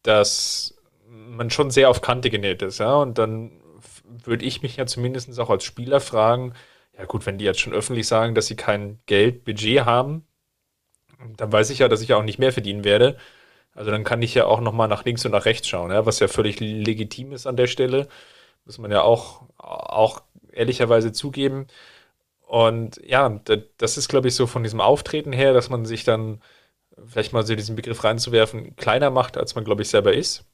dass man schon sehr auf Kante genäht ist. Ja. Und dann würde ich mich ja zumindest auch als Spieler fragen, ja gut, wenn die jetzt schon öffentlich sagen, dass sie kein Geldbudget haben, dann weiß ich ja, dass ich ja auch nicht mehr verdienen werde. Also dann kann ich ja auch nochmal nach links und nach rechts schauen, ja, was ja völlig legitim ist an der Stelle. Muss man ja auch, auch ehrlicherweise zugeben. Und ja, das ist, glaube ich, so von diesem Auftreten her, dass man sich dann vielleicht mal so diesen Begriff reinzuwerfen, kleiner macht, als man, glaube ich, selber ist.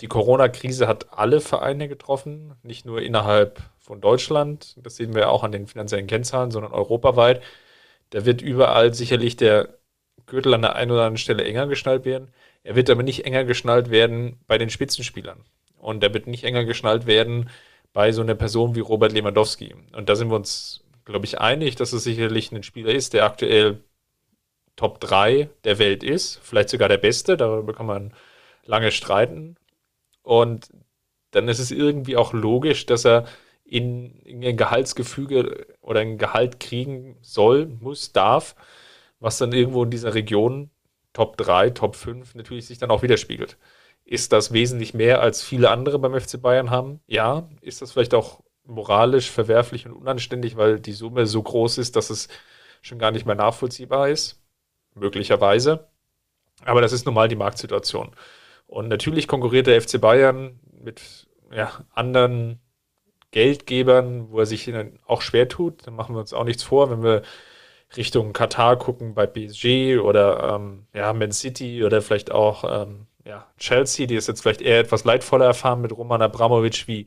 Die Corona-Krise hat alle Vereine getroffen, nicht nur innerhalb von Deutschland, das sehen wir auch an den finanziellen Kennzahlen, sondern europaweit. Da wird überall sicherlich der Gürtel an der einen oder anderen Stelle enger geschnallt werden. Er wird aber nicht enger geschnallt werden bei den Spitzenspielern. Und er wird nicht enger geschnallt werden bei so einer Person wie Robert Lewandowski. Und da sind wir uns, glaube ich, einig, dass es sicherlich ein Spieler ist, der aktuell Top drei der Welt ist, vielleicht sogar der Beste, darüber kann man lange streiten. Und dann ist es irgendwie auch logisch, dass er in, in ein Gehaltsgefüge oder ein Gehalt kriegen soll, muss, darf, was dann irgendwo in dieser Region Top drei, Top fünf natürlich sich dann auch widerspiegelt. Ist das wesentlich mehr, als viele andere beim F C Bayern haben? Ja. Ist das vielleicht auch moralisch verwerflich und unanständig, weil die Summe so groß ist, dass es schon gar nicht mehr nachvollziehbar ist? Möglicherweise. Aber das ist nun mal die Marktsituation. Und natürlich konkurriert der F C Bayern mit ja, anderen Geldgebern, wo er sich auch schwer tut. Da machen wir uns auch nichts vor, wenn wir Richtung Katar gucken bei P S G oder ähm, ja, Man City oder vielleicht auch ähm, ja, Chelsea, die es jetzt vielleicht eher etwas leidvoller erfahren mit Roman Abramowitsch, wie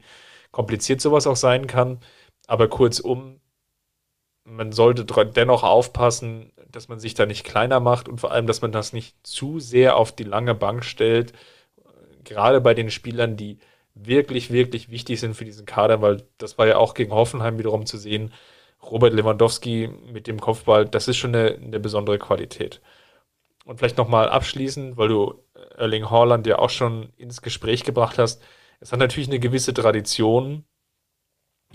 kompliziert sowas auch sein kann. Aber kurzum, man sollte dennoch aufpassen, dass man sich da nicht kleiner macht und vor allem, dass man das nicht zu sehr auf die lange Bank stellt, gerade bei den Spielern, die wirklich, wirklich wichtig sind für diesen Kader, weil das war ja auch gegen Hoffenheim wiederum zu sehen, Robert Lewandowski mit dem Kopfball, das ist schon eine, eine besondere Qualität. Und vielleicht nochmal abschließend, weil du Erling Haaland ja auch schon ins Gespräch gebracht hast, es hat natürlich eine gewisse Tradition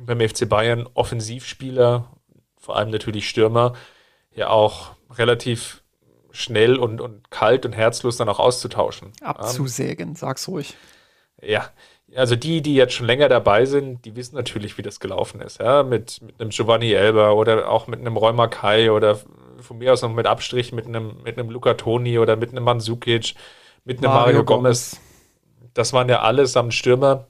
beim F C Bayern, Offensivspieler, vor allem natürlich Stürmer, ja auch relativ schnell und, und kalt und herzlos dann auch auszutauschen. Abzusägen, ähm, sag's ruhig. Ja, also die, die jetzt schon länger dabei sind, die wissen natürlich, wie das gelaufen ist. Ja? Mit, mit einem Giovanni Elber oder auch mit einem Roy Makai oder von mir aus noch mit Abstrich mit einem, mit einem Luca Toni oder mit einem Mandzukic, mit einem Mario, Mario Gomez. Das waren ja allesamt Stürmer,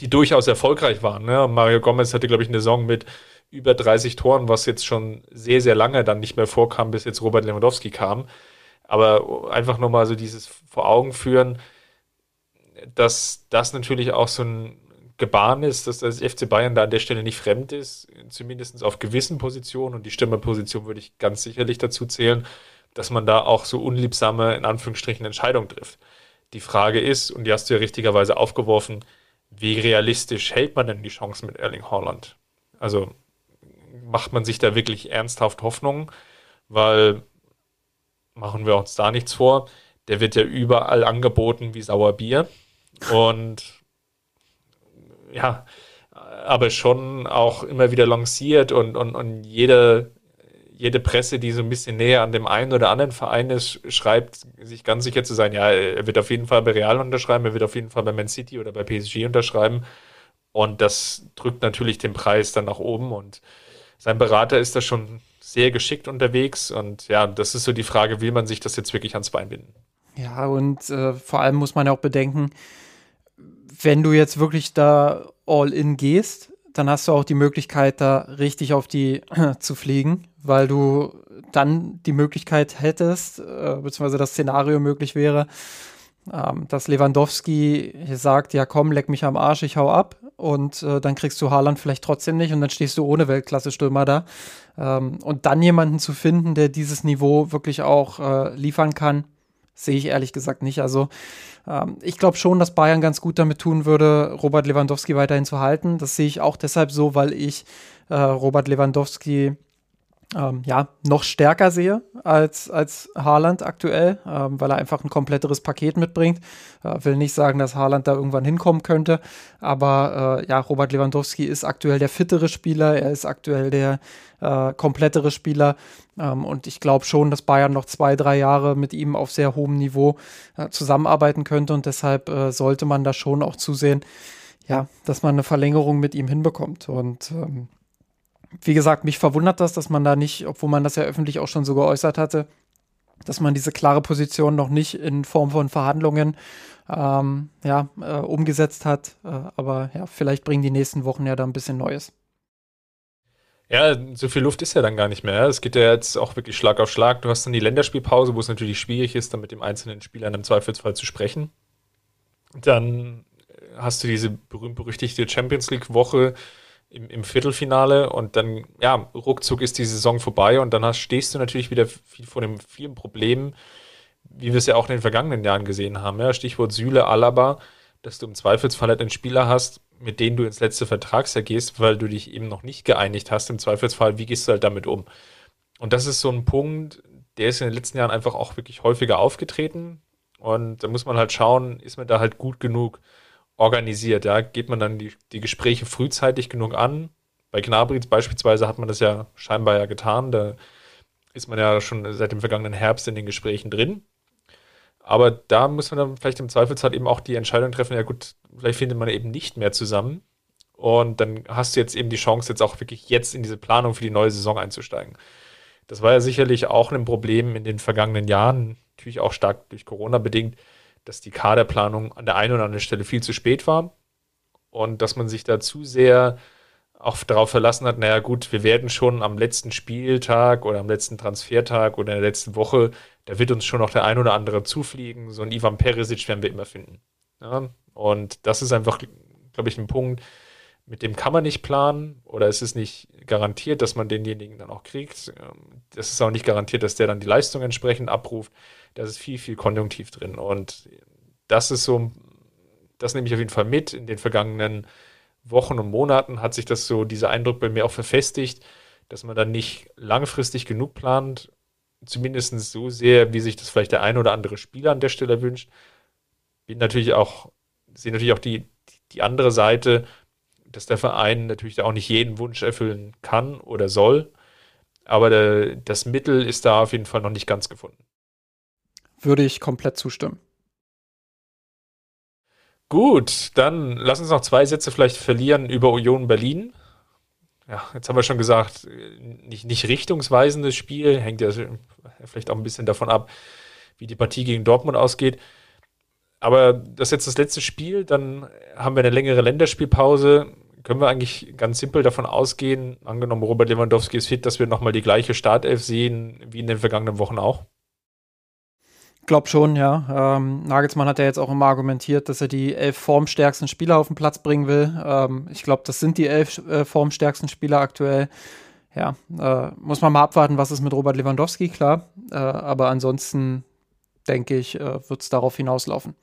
die durchaus erfolgreich waren. Ne? Mario Gomez hatte, glaube ich, eine Saison mit über dreißig Toren, was jetzt schon sehr, sehr lange dann nicht mehr vorkam, bis jetzt Robert Lewandowski kam. Aber einfach nochmal so dieses vor Augen führen, dass das natürlich auch so ein Gebaren ist, dass das F C Bayern da an der Stelle nicht fremd ist, zumindest auf gewissen Positionen, und die Stürmerposition würde ich ganz sicherlich dazu zählen, dass man da auch so unliebsame, in Anführungsstrichen, Entscheidungen trifft. Die Frage ist, und die hast du ja richtigerweise aufgeworfen, wie realistisch hält man denn die Chance mit Erling Haaland? Also macht man sich da wirklich ernsthaft Hoffnung, weil, machen wir uns da nichts vor, der wird ja überall angeboten wie Sauerbier und ja, aber schon auch immer wieder lanciert und, und, und jede, jede Presse, die so ein bisschen näher an dem einen oder anderen Verein ist, schreibt, sich ganz sicher zu sein, ja, er wird auf jeden Fall bei Real unterschreiben, er wird auf jeden Fall bei Man City oder bei P S G unterschreiben und das drückt natürlich den Preis dann nach oben und sein Berater ist da schon sehr geschickt unterwegs und ja, das ist so die Frage, will man sich das jetzt wirklich ans Bein binden? Ja, und äh, vor allem muss man auch bedenken, wenn du jetzt wirklich da all in gehst, dann hast du auch die Möglichkeit, da richtig auf die zu fliegen, weil du dann die Möglichkeit hättest, äh, beziehungsweise das Szenario möglich wäre, äh, dass Lewandowski sagt, ja komm, leck mich am Arsch, ich hau ab. Und äh, dann kriegst du Haaland vielleicht trotzdem nicht und dann stehst du ohne Weltklasse-Stürmer da. Ähm, und dann jemanden zu finden, der dieses Niveau wirklich auch äh, liefern kann, sehe ich ehrlich gesagt nicht. Also ähm, ich glaube schon, dass Bayern ganz gut damit tun würde, Robert Lewandowski weiterhin zu halten. Das sehe ich auch deshalb so, weil ich äh, Robert Lewandowski ähm, ja, noch stärker sehe als, als Haaland aktuell, ähm, weil er einfach ein kompletteres Paket mitbringt. Äh, will nicht sagen, dass Haaland da irgendwann hinkommen könnte, aber äh, ja, Robert Lewandowski ist aktuell der fittere Spieler, er ist aktuell der äh, komplettere Spieler ähm, und ich glaube schon, dass Bayern noch zwei, drei Jahre mit ihm auf sehr hohem Niveau äh, zusammenarbeiten könnte und deshalb äh, sollte man da schon auch zusehen, ja, dass man eine Verlängerung mit ihm hinbekommt und ähm, wie gesagt, mich verwundert das, dass man da nicht, obwohl man das ja öffentlich auch schon so geäußert hatte, dass man diese klare Position noch nicht in Form von Verhandlungen ähm, ja, äh, umgesetzt hat. Äh, aber ja, vielleicht bringen die nächsten Wochen ja da ein bisschen Neues. Ja, so viel Luft ist ja dann gar nicht mehr. Es geht ja jetzt auch wirklich Schlag auf Schlag. Du hast dann die Länderspielpause, wo es natürlich schwierig ist, dann mit dem einzelnen Spielern im Zweifelsfall zu sprechen. Dann hast du diese berühmt-berüchtigte Champions-League-Woche im, im Viertelfinale und dann, ja, ruckzuck ist die Saison vorbei und dann hast, stehst du natürlich wieder viel vor den vielen Problemen, wie wir es ja auch in den vergangenen Jahren gesehen haben. Ja? Stichwort Süle, Alaba, dass du im Zweifelsfall halt einen Spieler hast, mit denen du ins letzte Vertragsjahr gehst, weil du dich eben noch nicht geeinigt hast. Im Zweifelsfall, wie gehst du halt damit um? Und das ist so ein Punkt, der ist in den letzten Jahren einfach auch wirklich häufiger aufgetreten. Und da muss man halt schauen, ist man da halt gut genug organisiert? Ja? Geht man dann die, die Gespräche frühzeitig genug an? Bei Gnabry beispielsweise hat man das ja scheinbar ja getan. Da ist man ja schon seit dem vergangenen Herbst in den Gesprächen drin. Aber da muss man dann vielleicht im Zweifelsfall eben auch die Entscheidung treffen, ja gut, vielleicht findet man eben nicht mehr zusammen. Und dann hast du jetzt eben die Chance, jetzt auch wirklich jetzt in diese Planung für die neue Saison einzusteigen. Das war ja sicherlich auch ein Problem in den vergangenen Jahren, natürlich auch stark durch Corona bedingt, dass die Kaderplanung an der einen oder anderen Stelle viel zu spät war und dass man sich da zu sehr auch darauf verlassen hat, naja gut, wir werden schon am letzten Spieltag oder am letzten Transfertag oder in der letzten Woche, da wird uns schon noch der ein oder andere zufliegen, so ein Ivan Perisic werden wir immer finden. Ja? Und das ist einfach, glaube ich, ein Punkt, mit dem kann man nicht planen oder es ist nicht garantiert, dass man denjenigen dann auch kriegt. Das ist auch nicht garantiert, dass der dann die Leistung entsprechend abruft. Da ist viel, viel Konjunktiv drin und das ist so, das nehme ich auf jeden Fall mit. In den vergangenen Wochen und Monaten hat sich das so, dieser Eindruck bei mir auch verfestigt, dass man dann nicht langfristig genug plant, zumindest so sehr, wie sich das vielleicht der ein oder andere Spieler an der Stelle wünscht. Bin natürlich auch, sehe natürlich auch die, die andere Seite, dass der Verein natürlich da auch nicht jeden Wunsch erfüllen kann oder soll, aber der, das Mittel ist da auf jeden Fall noch nicht ganz gefunden. Würde ich komplett zustimmen. Gut, dann lass uns noch zwei Sätze vielleicht verlieren über Union Berlin. Ja, jetzt haben wir schon gesagt, nicht, nicht richtungsweisendes Spiel, hängt ja vielleicht auch ein bisschen davon ab, wie die Partie gegen Dortmund ausgeht. Aber das ist jetzt das letzte Spiel, dann haben wir eine längere Länderspielpause. Können wir eigentlich ganz simpel davon ausgehen, angenommen Robert Lewandowski ist fit, dass wir nochmal die gleiche Startelf sehen, wie in den vergangenen Wochen auch? Ich glaube schon, ja. Ähm, Nagelsmann hat ja jetzt auch immer argumentiert, dass er die elf formstärksten Spieler auf den Platz bringen will. Ähm, ich glaube, das sind die elf äh, formstärksten Spieler aktuell. Ja, äh, muss man mal abwarten, was ist mit Robert Lewandowski, klar. Äh, aber ansonsten, denke ich, äh, wird es darauf hinauslaufen.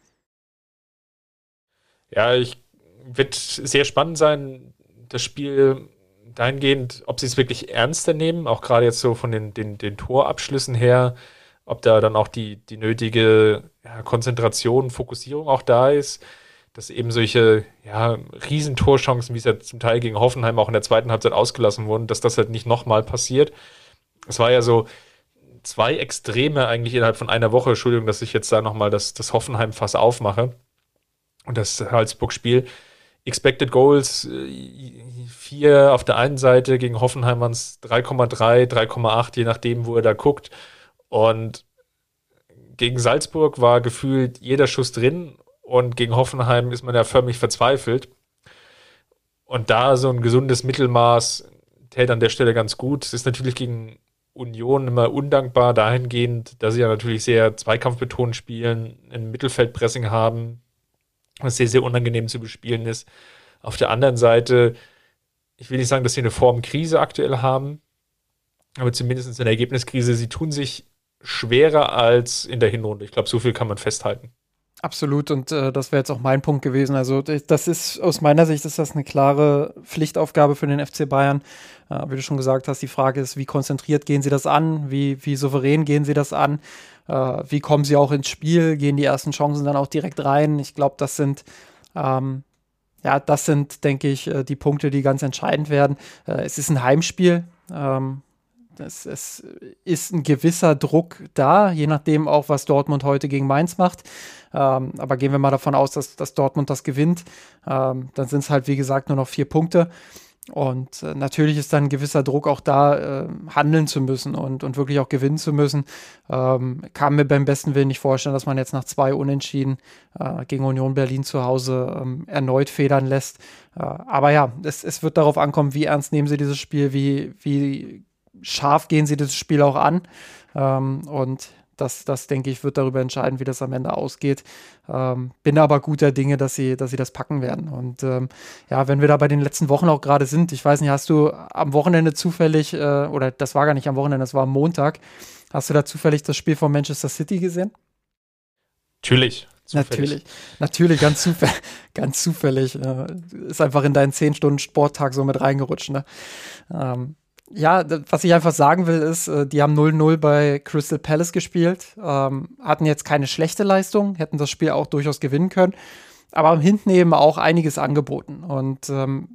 Ja, ich wird sehr spannend sein, das Spiel dahingehend, ob sie es wirklich ernster nehmen, auch gerade jetzt so von den, den, den Torabschlüssen her, ob da dann auch die, die nötige ja, Konzentration, Fokussierung auch da ist, dass eben solche ja, Riesentorchancen, wie es ja zum Teil gegen Hoffenheim auch in der zweiten Halbzeit ausgelassen wurden, dass das halt nicht nochmal passiert. Es war ja so zwei Extreme eigentlich innerhalb von einer Woche, Entschuldigung, dass ich jetzt da nochmal das, das Hoffenheim-Fass aufmache und das Salzburg-Spiel. Expected Goals, vier auf der einen Seite, gegen Hoffenheim waren es drei Komma drei, drei Komma acht, je nachdem, wo er da guckt. Und gegen Salzburg war gefühlt jeder Schuss drin und gegen Hoffenheim ist man ja förmlich verzweifelt. Und da so ein gesundes Mittelmaß täte an der Stelle ganz gut. Es ist natürlich gegen Union immer undankbar dahingehend, dass sie ja natürlich sehr zweikampfbetont spielen, ein Mittelfeldpressing haben, was sehr, sehr unangenehm zu bespielen ist. Auf der anderen Seite, ich will nicht sagen, dass sie eine Formkrise aktuell haben, aber zumindest in der Ergebniskrise, sie tun sich schwerer als in der Hinrunde. Ich glaube, so viel kann man festhalten. Absolut, und äh, das wäre jetzt auch mein Punkt gewesen. Also das ist, aus meiner Sicht ist das eine klare Pflichtaufgabe für den F C Bayern. Äh, wie du schon gesagt hast, die Frage ist, wie konzentriert gehen sie das an? Wie, wie souverän gehen sie das an? Äh, wie kommen sie auch ins Spiel? Gehen die ersten Chancen dann auch direkt rein? Ich glaube, das sind... Ähm, Ja, das sind, denke ich, die Punkte, die ganz entscheidend werden. Äh, es ist ein Heimspiel. Ähm, Es, es ist ein gewisser Druck da, je nachdem auch, was Dortmund heute gegen Mainz macht. Ähm, aber gehen wir mal davon aus, dass, dass Dortmund das gewinnt. Ähm, dann sind es halt, wie gesagt, nur noch vier Punkte. Und äh, natürlich ist dann ein gewisser Druck auch da, äh, handeln zu müssen und, und wirklich auch gewinnen zu müssen. Ähm, kann mir beim besten Willen nicht vorstellen, dass man jetzt nach zwei Unentschieden äh, gegen Union Berlin zu Hause ähm, erneut federn lässt. Äh, aber ja, es, es wird darauf ankommen, wie ernst nehmen sie dieses Spiel, wie, wie scharf gehen sie dieses Spiel auch an. Ähm, und Das, das, denke ich, wird darüber entscheiden, wie das am Ende ausgeht. Ähm, bin aber guter Dinge, dass sie, dass sie das packen werden. Und ähm, ja, wenn wir da bei den letzten Wochen auch gerade sind, ich weiß nicht, hast du am Wochenende zufällig, äh, oder das war gar nicht am Wochenende, das war am Montag, hast du da zufällig das Spiel von Manchester City gesehen? Natürlich. Zufällig. Natürlich, natürlich, ganz zufällig, ganz zufällig. Äh, ist einfach in deinen zehn Stunden Sporttag so mit reingerutscht, ne? Ähm, Ja, was ich einfach sagen will ist, die haben null null bei Crystal Palace gespielt, ähm, hatten jetzt keine schlechte Leistung, hätten das Spiel auch durchaus gewinnen können, aber haben hinten eben auch einiges angeboten. Und ähm,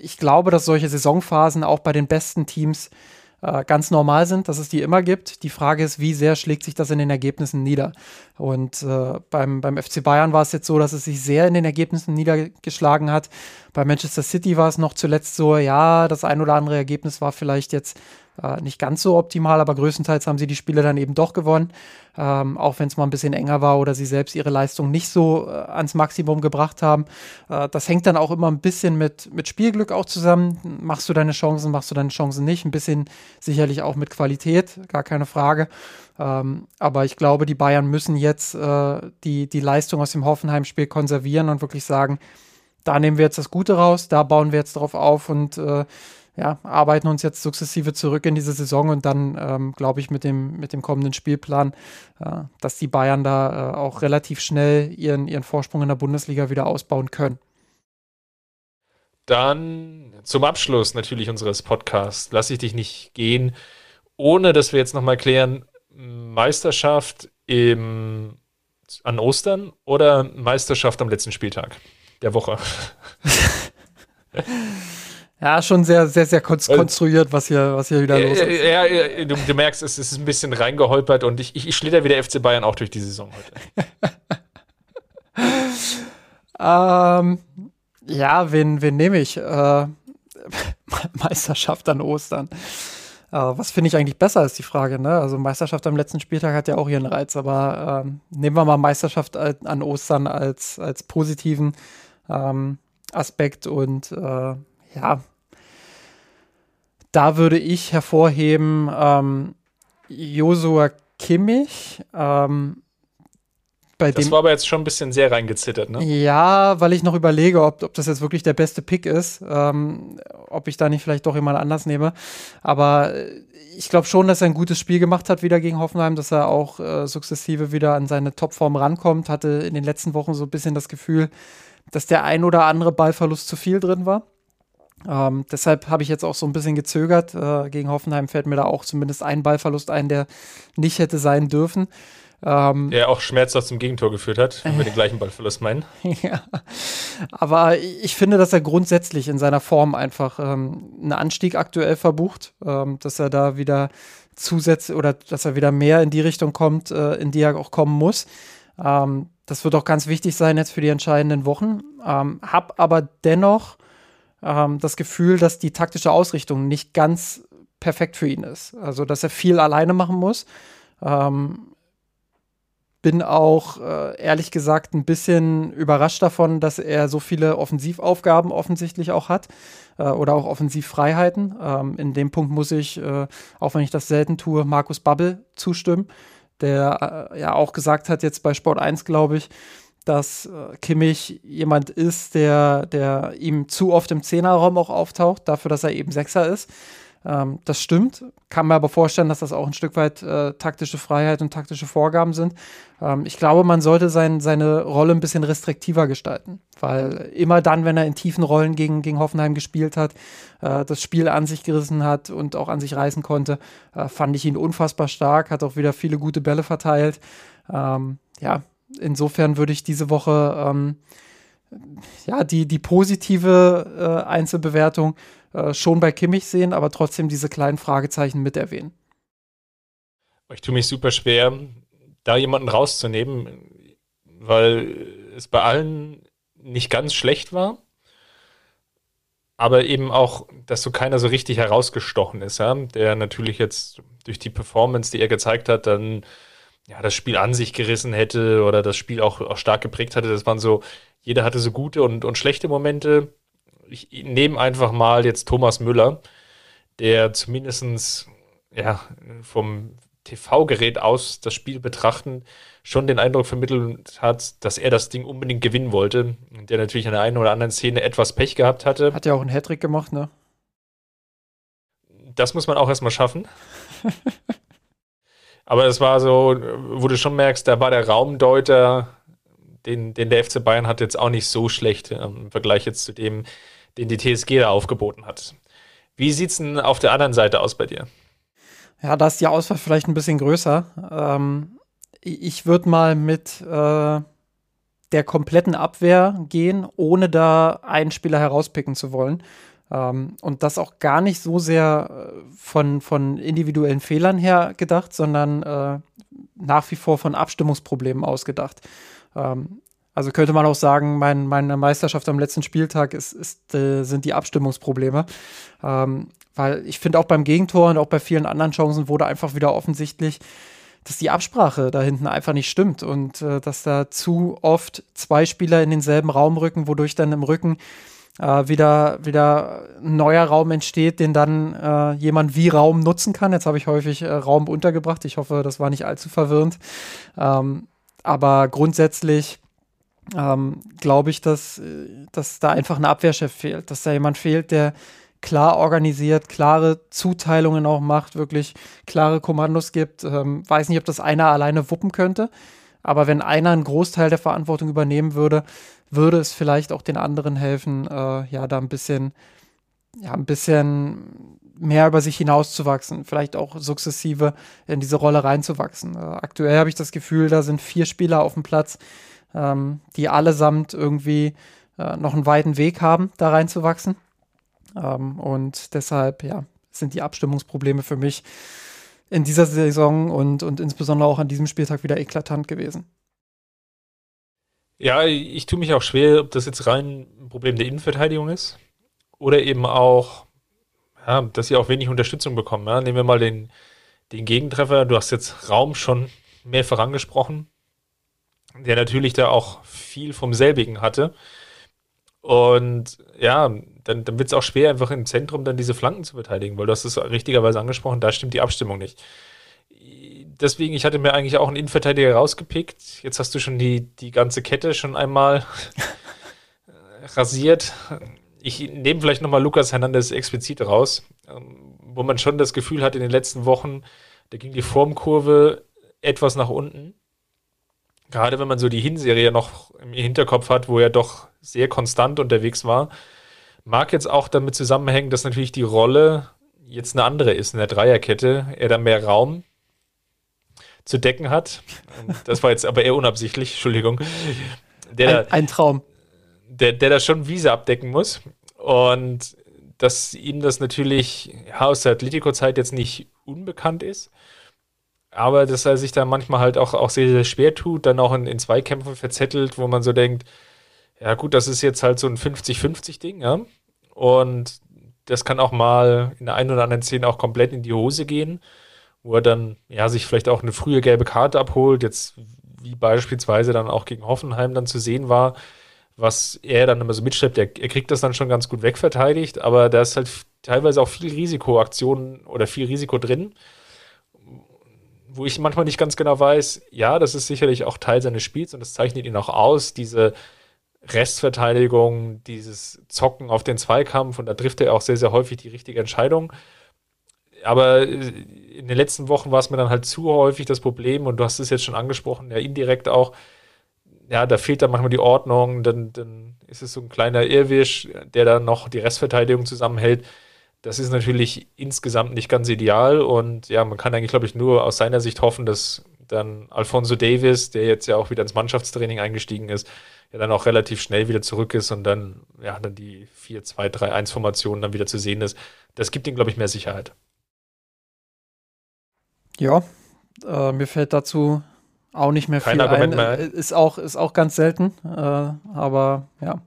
ich glaube, dass solche Saisonphasen auch bei den besten Teams äh, ganz normal sind, dass es die immer gibt. Die Frage ist, wie sehr schlägt sich das in den Ergebnissen nieder? Und äh, beim, beim F C Bayern war es jetzt so, dass es sich sehr in den Ergebnissen niedergeschlagen hat. Bei Manchester City war es noch zuletzt so, ja, das ein oder andere Ergebnis war vielleicht jetzt äh, nicht ganz so optimal, aber größtenteils haben sie die Spiele dann eben doch gewonnen, ähm, auch wenn es mal ein bisschen enger war oder sie selbst ihre Leistung nicht so äh, ans Maximum gebracht haben. Äh, das hängt dann auch immer ein bisschen mit, mit Spielglück auch zusammen. Machst du deine Chancen, machst du deine Chancen nicht? Ein bisschen sicherlich auch mit Qualität, gar keine Frage. Ähm, aber ich glaube, die Bayern müssen jetzt äh, die, die Leistung aus dem Hoffenheim-Spiel konservieren und wirklich sagen, da nehmen wir jetzt das Gute raus, da bauen wir jetzt drauf auf und äh, ja, arbeiten uns jetzt sukzessive zurück in diese Saison und dann, ähm, glaube ich, mit dem, mit dem kommenden Spielplan, äh, dass die Bayern da äh, auch relativ schnell ihren, ihren Vorsprung in der Bundesliga wieder ausbauen können. Dann zum Abschluss natürlich unseres Podcasts, lass ich dich nicht gehen, ohne dass wir jetzt nochmal klären, Meisterschaft im, an Ostern oder Meisterschaft am letzten Spieltag der Woche. Ja, schon sehr, sehr, sehr konstruiert, was hier, was hier wieder los ist. Ja, ja, du, du merkst, es ist ein bisschen reingeholpert und ich, ich, ich schlitter wieder F C Bayern auch durch die Saison heute. ähm, ja, wen, wen nehme ich? Äh, Meisterschaft an Ostern. Was finde ich eigentlich besser, ist die Frage, ne? Also Meisterschaft am letzten Spieltag hat ja auch ihren Reiz, aber ähm, nehmen wir mal Meisterschaft an Ostern als, als positiven ähm, Aspekt und äh, ja, da würde ich hervorheben ähm, Joshua Kimmich, ähm, bei das dem, war aber jetzt schon ein bisschen sehr reingezittert, ne? Ja, weil ich noch überlege, ob, ob das jetzt wirklich der beste Pick ist, ähm, ob ich da nicht vielleicht doch jemand anders nehme. Aber ich glaube schon, dass er ein gutes Spiel gemacht hat wieder gegen Hoffenheim, dass er auch äh, sukzessive wieder an seine Topform rankommt. Hatte in den letzten Wochen so ein bisschen das Gefühl, dass der ein oder andere Ballverlust zu viel drin war. Ähm, deshalb habe ich jetzt auch so ein bisschen gezögert. Äh, gegen Hoffenheim fällt mir da auch zumindest ein Ballverlust ein, der nicht hätte sein dürfen. Ähm, der auch schmerzhaft zum Gegentor geführt hat, wenn wir den gleichen Ballverlust meinen. Ja, aber ich finde, dass er grundsätzlich in seiner Form einfach ähm, einen Anstieg aktuell verbucht, ähm, dass er da wieder zusätzlich oder dass er wieder mehr in die Richtung kommt, äh, in die er auch kommen muss. Ähm, das wird auch ganz wichtig sein jetzt für die entscheidenden Wochen. Ähm, hab aber dennoch ähm, das Gefühl, dass die taktische Ausrichtung nicht ganz perfekt für ihn ist. Also, dass er viel alleine machen muss. Ähm, Bin auch äh, ehrlich gesagt ein bisschen überrascht davon, dass er so viele Offensivaufgaben offensichtlich auch hat äh, oder auch Offensivfreiheiten. Ähm, in dem Punkt muss ich, äh, auch wenn ich das selten tue, Markus Babbel zustimmen, der äh, ja auch gesagt hat jetzt bei Sport eins, glaube ich, dass äh, Kimmich jemand ist, der, der ihm zu oft im Zehnerraum auch auftaucht, dafür, dass er eben Sechser ist. Ähm, das stimmt, kann mir aber vorstellen, dass das auch ein Stück weit äh, taktische Freiheit und taktische Vorgaben sind. Ähm, ich glaube, man sollte sein, seine Rolle ein bisschen restriktiver gestalten, weil immer dann, wenn er in tiefen Rollen gegen, gegen Hoffenheim gespielt hat, äh, das Spiel an sich gerissen hat und auch an sich reißen konnte, äh, fand ich ihn unfassbar stark, hat auch wieder viele gute Bälle verteilt. Ähm, ja, insofern würde ich diese Woche ähm, ja, die, die positive äh, Einzelbewertung schon bei Kimmich sehen, aber trotzdem diese kleinen Fragezeichen mit erwähnen. Ich tue mich super schwer, da jemanden rauszunehmen, weil es bei allen nicht ganz schlecht war. aber eben auch, dass so keiner so richtig herausgestochen ist, ja? Der natürlich jetzt durch die Performance, die er gezeigt hat, dann ja das Spiel an sich gerissen hätte oder das Spiel auch, auch stark geprägt hatte. Das waren so, jeder hatte so gute und, und schlechte Momente. Ich nehme einfach mal jetzt Thomas Müller, der zumindest ja, vom T V-Gerät aus das Spiel betrachten, schon den Eindruck vermittelt hat, dass er das Ding unbedingt gewinnen wollte. Der natürlich an der einen oder anderen Szene etwas Pech gehabt hatte. Hat ja auch einen Hattrick gemacht, ne? Das muss man auch erstmal schaffen. Aber das war so, wo du schon merkst, da war der Raumdeuter, den, den der F C Bayern hat, jetzt auch nicht so schlecht im Vergleich jetzt zu dem, den die T S G da aufgeboten hat. Wie sieht's denn auf der anderen Seite aus bei dir? Ja, da ist die Auswahl vielleicht ein bisschen größer. Ähm, ich würde mal mit äh, der kompletten Abwehr gehen, ohne da einen Spieler herauspicken zu wollen. Ähm, und das auch gar nicht so sehr von, von individuellen Fehlern her gedacht, sondern äh, nach wie vor von Abstimmungsproblemen ausgedacht. Ähm, also könnte man auch sagen, mein, meine Meisterschaft am letzten Spieltag ist, ist, äh, sind die Abstimmungsprobleme. Ähm, Weil ich finde, auch beim Gegentor und auch bei vielen anderen Chancen wurde einfach wieder offensichtlich, dass die Absprache da hinten einfach nicht stimmt und äh, dass da zu oft zwei Spieler in denselben Raum rücken, wodurch dann im Rücken äh, wieder, wieder ein neuer Raum entsteht, den dann äh, jemand wie Raum nutzen kann. Jetzt habe ich häufig äh, Raum untergebracht. Ich hoffe, das war nicht allzu verwirrend. Ähm, aber grundsätzlich ähm, glaube ich, dass, dass da einfach ein Abwehrchef fehlt, dass da jemand fehlt, der klar organisiert, klare Zuteilungen auch macht, wirklich klare Kommandos gibt. Ähm, weiß nicht, ob das einer alleine wuppen könnte, aber wenn einer einen Großteil der Verantwortung übernehmen würde, würde es vielleicht auch den anderen helfen, äh, ja, da ein bisschen, ja, ein bisschen mehr über sich hinauszuwachsen, vielleicht auch sukzessive in diese Rolle reinzuwachsen. Äh, aktuell habe ich das Gefühl, da sind vier Spieler auf dem Platz, ähm, die allesamt irgendwie äh, noch einen weiten Weg haben, da reinzuwachsen. Um, und deshalb ja, sind die Abstimmungsprobleme für mich in dieser Saison und, und insbesondere auch an diesem Spieltag wieder eklatant gewesen. Ja, ich tue mich auch schwer, ob das jetzt rein ein Problem der Innenverteidigung ist oder eben auch, ja, dass sie auch wenig Unterstützung bekommen. Ja. Nehmen wir mal den, den Gegentreffer. Du hast jetzt Raum schon mehrfach angesprochen, der natürlich da auch viel vom selbigen hatte. Und ja, dann, dann wird es auch schwer, einfach im Zentrum dann diese Flanken zu verteidigen, weil du hast es richtigerweise angesprochen, da stimmt die Abstimmung nicht. Deswegen, ich hatte mir eigentlich auch einen Innenverteidiger rausgepickt. Jetzt hast du schon die, die ganze Kette schon einmal rasiert. Ich nehme vielleicht nochmal Lucas Hernandez explizit raus, wo man schon das Gefühl hat, in den letzten Wochen, da ging die Formkurve etwas nach unten. Gerade wenn man so die Hinserie noch im Hinterkopf hat, wo er doch sehr konstant unterwegs war, mag jetzt auch damit zusammenhängen, dass natürlich die Rolle jetzt eine andere ist in der Dreierkette, er da mehr Raum zu decken hat. Das war jetzt aber eher unabsichtlich, Entschuldigung. Der, ein, ein Traum. Der, der da schon Wiese abdecken muss und dass ihm das natürlich aus der Atletico-Zeit jetzt nicht unbekannt ist. Aber dass er sich da manchmal halt auch, auch sehr, sehr schwer tut, dann auch in, in Zweikämpfen verzettelt, wo man so denkt, ja gut, das ist jetzt halt so ein fünfzig fünfzig Ding, ja. Und das kann auch mal in der einen oder anderen Szene auch komplett in die Hose gehen, wo er dann ja sich vielleicht auch eine frühe gelbe Karte abholt, jetzt wie beispielsweise dann auch gegen Hoffenheim dann zu sehen war, was er dann immer so mitschleppt. Er, er kriegt das dann schon ganz gut wegverteidigt, aber da ist halt teilweise auch viel Risikoaktionen oder viel Risiko drin, wo ich manchmal nicht ganz genau weiß, ja, das ist sicherlich auch Teil seines Spiels und das zeichnet ihn auch aus, diese Restverteidigung, dieses Zocken auf den Zweikampf, und da trifft er auch sehr, sehr häufig die richtige Entscheidung. Aber in den letzten Wochen war es mir dann halt zu häufig das Problem, und du hast es jetzt schon angesprochen, ja, indirekt auch, ja, da fehlt dann manchmal die Ordnung, dann, dann ist es so ein kleiner Irrwisch, der dann noch die Restverteidigung zusammenhält. Das ist natürlich insgesamt nicht ganz ideal, und ja, man kann eigentlich, glaube ich, nur aus seiner Sicht hoffen, dass dann Alphonso Davies, der jetzt ja auch wieder ins Mannschaftstraining eingestiegen ist, ja dann auch relativ schnell wieder zurück ist und dann, ja, dann die vier zwei drei eins Formation dann wieder zu sehen ist. Das gibt ihm, glaube ich, mehr Sicherheit. Ja, äh, mir fällt dazu auch nicht mehr Kein viel Argument ein. Mehr. Ist auch, ist auch ganz selten, äh, aber ja.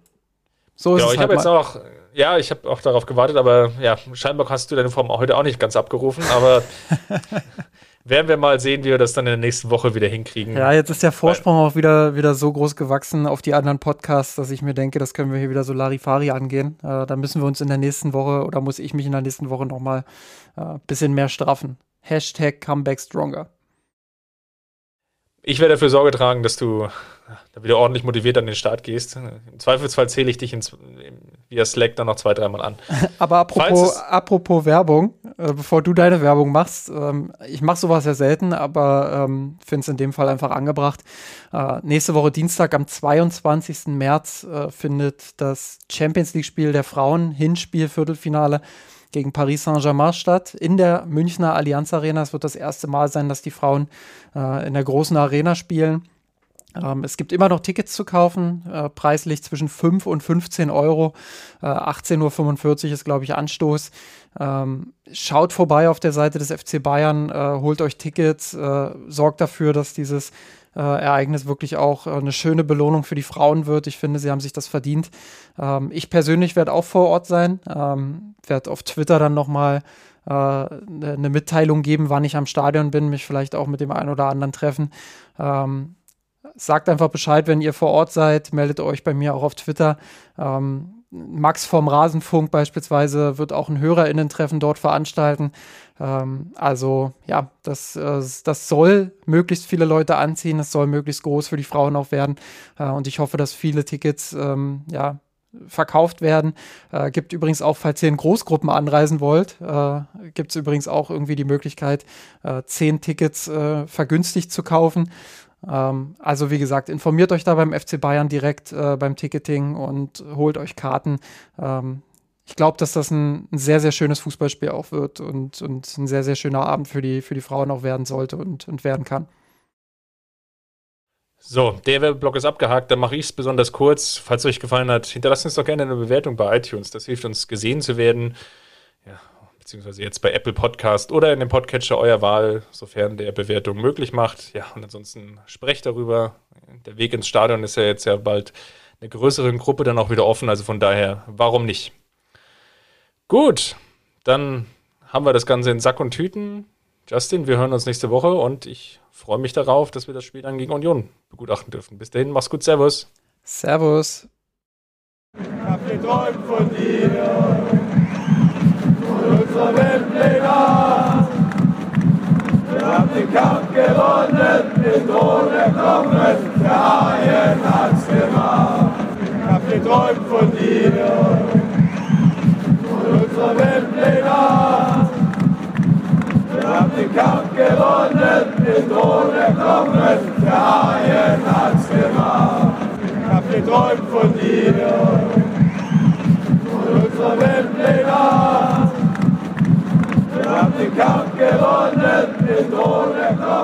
So ist genau, es ich halt habe jetzt noch, ja, ich habe auch darauf gewartet, aber ja, scheinbar hast du deine Form heute auch nicht ganz abgerufen, aber werden wir mal sehen, wie wir das dann in der nächsten Woche wieder hinkriegen. Ja, jetzt ist der Vorsprung Weil, auch wieder, wieder so groß gewachsen auf die anderen Podcasts, dass ich mir denke, das können wir hier wieder so Larifari angehen. Äh, da müssen wir uns in der nächsten Woche oder muss ich mich in der nächsten Woche nochmal ein äh, bisschen mehr straffen. Hashtag Comeback Stronger. Ich werde dafür Sorge tragen, dass du da wieder ordentlich motiviert an den Start gehst. Im Zweifelsfall zähle ich dich ins, via Slack dann noch zwei, dreimal an. Aber apropos, apropos Werbung, äh, bevor du deine Werbung machst, ähm, ich mache sowas ja selten, aber ähm, finde es in dem Fall einfach angebracht. Äh, nächste Woche Dienstag am zweiundzwanzigsten März äh, findet das Champions-League-Spiel der Frauen, Hinspiel-Viertelfinale gegen Paris Saint-Germain statt, in der Münchner Allianz Arena. Es wird das erste Mal sein, dass die Frauen äh, in der großen Arena spielen. Ähm, es gibt immer noch Tickets zu kaufen, äh, preislich zwischen fünf und fünfzehn Euro. Äh, achtzehn Uhr fünfundvierzig ist, glaube ich, Anstoß. Ähm, schaut vorbei auf der Seite des F C Bayern, äh, holt euch Tickets, äh, sorgt dafür, dass dieses Äh, Ereignis wirklich auch äh, eine schöne Belohnung für die Frauen wird. Ich finde, sie haben sich das verdient. Ähm, ich persönlich werde auch vor Ort sein, ähm, werde auf Twitter dann nochmal äh, eine Mitteilung geben, wann ich am Stadion bin, mich vielleicht auch mit dem einen oder anderen treffen. Ähm, sagt einfach Bescheid, wenn ihr vor Ort seid, meldet euch bei mir auch auf Twitter. Ähm, Max vom Rasenfunk beispielsweise wird auch ein HörerInnen-Treffen dort veranstalten. Ähm, also ja, das, äh, das soll möglichst viele Leute anziehen, es soll möglichst groß für die Frauen auch werden äh, und ich hoffe, dass viele Tickets ähm, ja, verkauft werden. Äh, gibt übrigens auch, falls ihr in Großgruppen anreisen wollt, äh, gibt es übrigens auch irgendwie die Möglichkeit, äh, zehn Tickets äh, vergünstigt zu kaufen. Also wie gesagt, informiert euch da beim F C Bayern direkt äh, beim Ticketing und holt euch Karten. Ähm, ich glaube, dass das ein, ein sehr, sehr schönes Fußballspiel auch wird und, und ein sehr, sehr schöner Abend für die, für die Frauen auch werden sollte und, und werden kann. So, der Werbeblock ist abgehakt, dann mache ich es besonders kurz. Falls es euch gefallen hat, hinterlasst uns doch gerne eine Bewertung bei iTunes. Das hilft uns, gesehen zu werden. Ja, beziehungsweise jetzt bei Apple Podcast oder in dem Podcatcher eurer Wahl, sofern der Bewertung möglich macht. Ja, und ansonsten sprecht darüber. Der Weg ins Stadion ist ja jetzt ja bald eine größere Gruppe dann auch wieder offen. Also von daher, warum nicht? Gut, dann haben wir das Ganze in Sack und Tüten. Justin, wir hören uns nächste Woche und ich freue mich darauf, dass wir das Spiel dann gegen Union begutachten dürfen. Bis dahin, mach's gut, Servus. Servus. Hab geträumt von dir. Unser Weltleger, wir haben den Kampf gewonnen, den Thron erklommen, der Haien hat's gemacht. Ich hab geträumt von dir, von unserer Weltleger, wir haben den Kampf gewonnen, den Thron erklommen, der Haien hat's gemacht. Ich hab geträumt von dir, von unserer Weltleger. Wir haben den Kampf gewonnen, den Tod erkauft.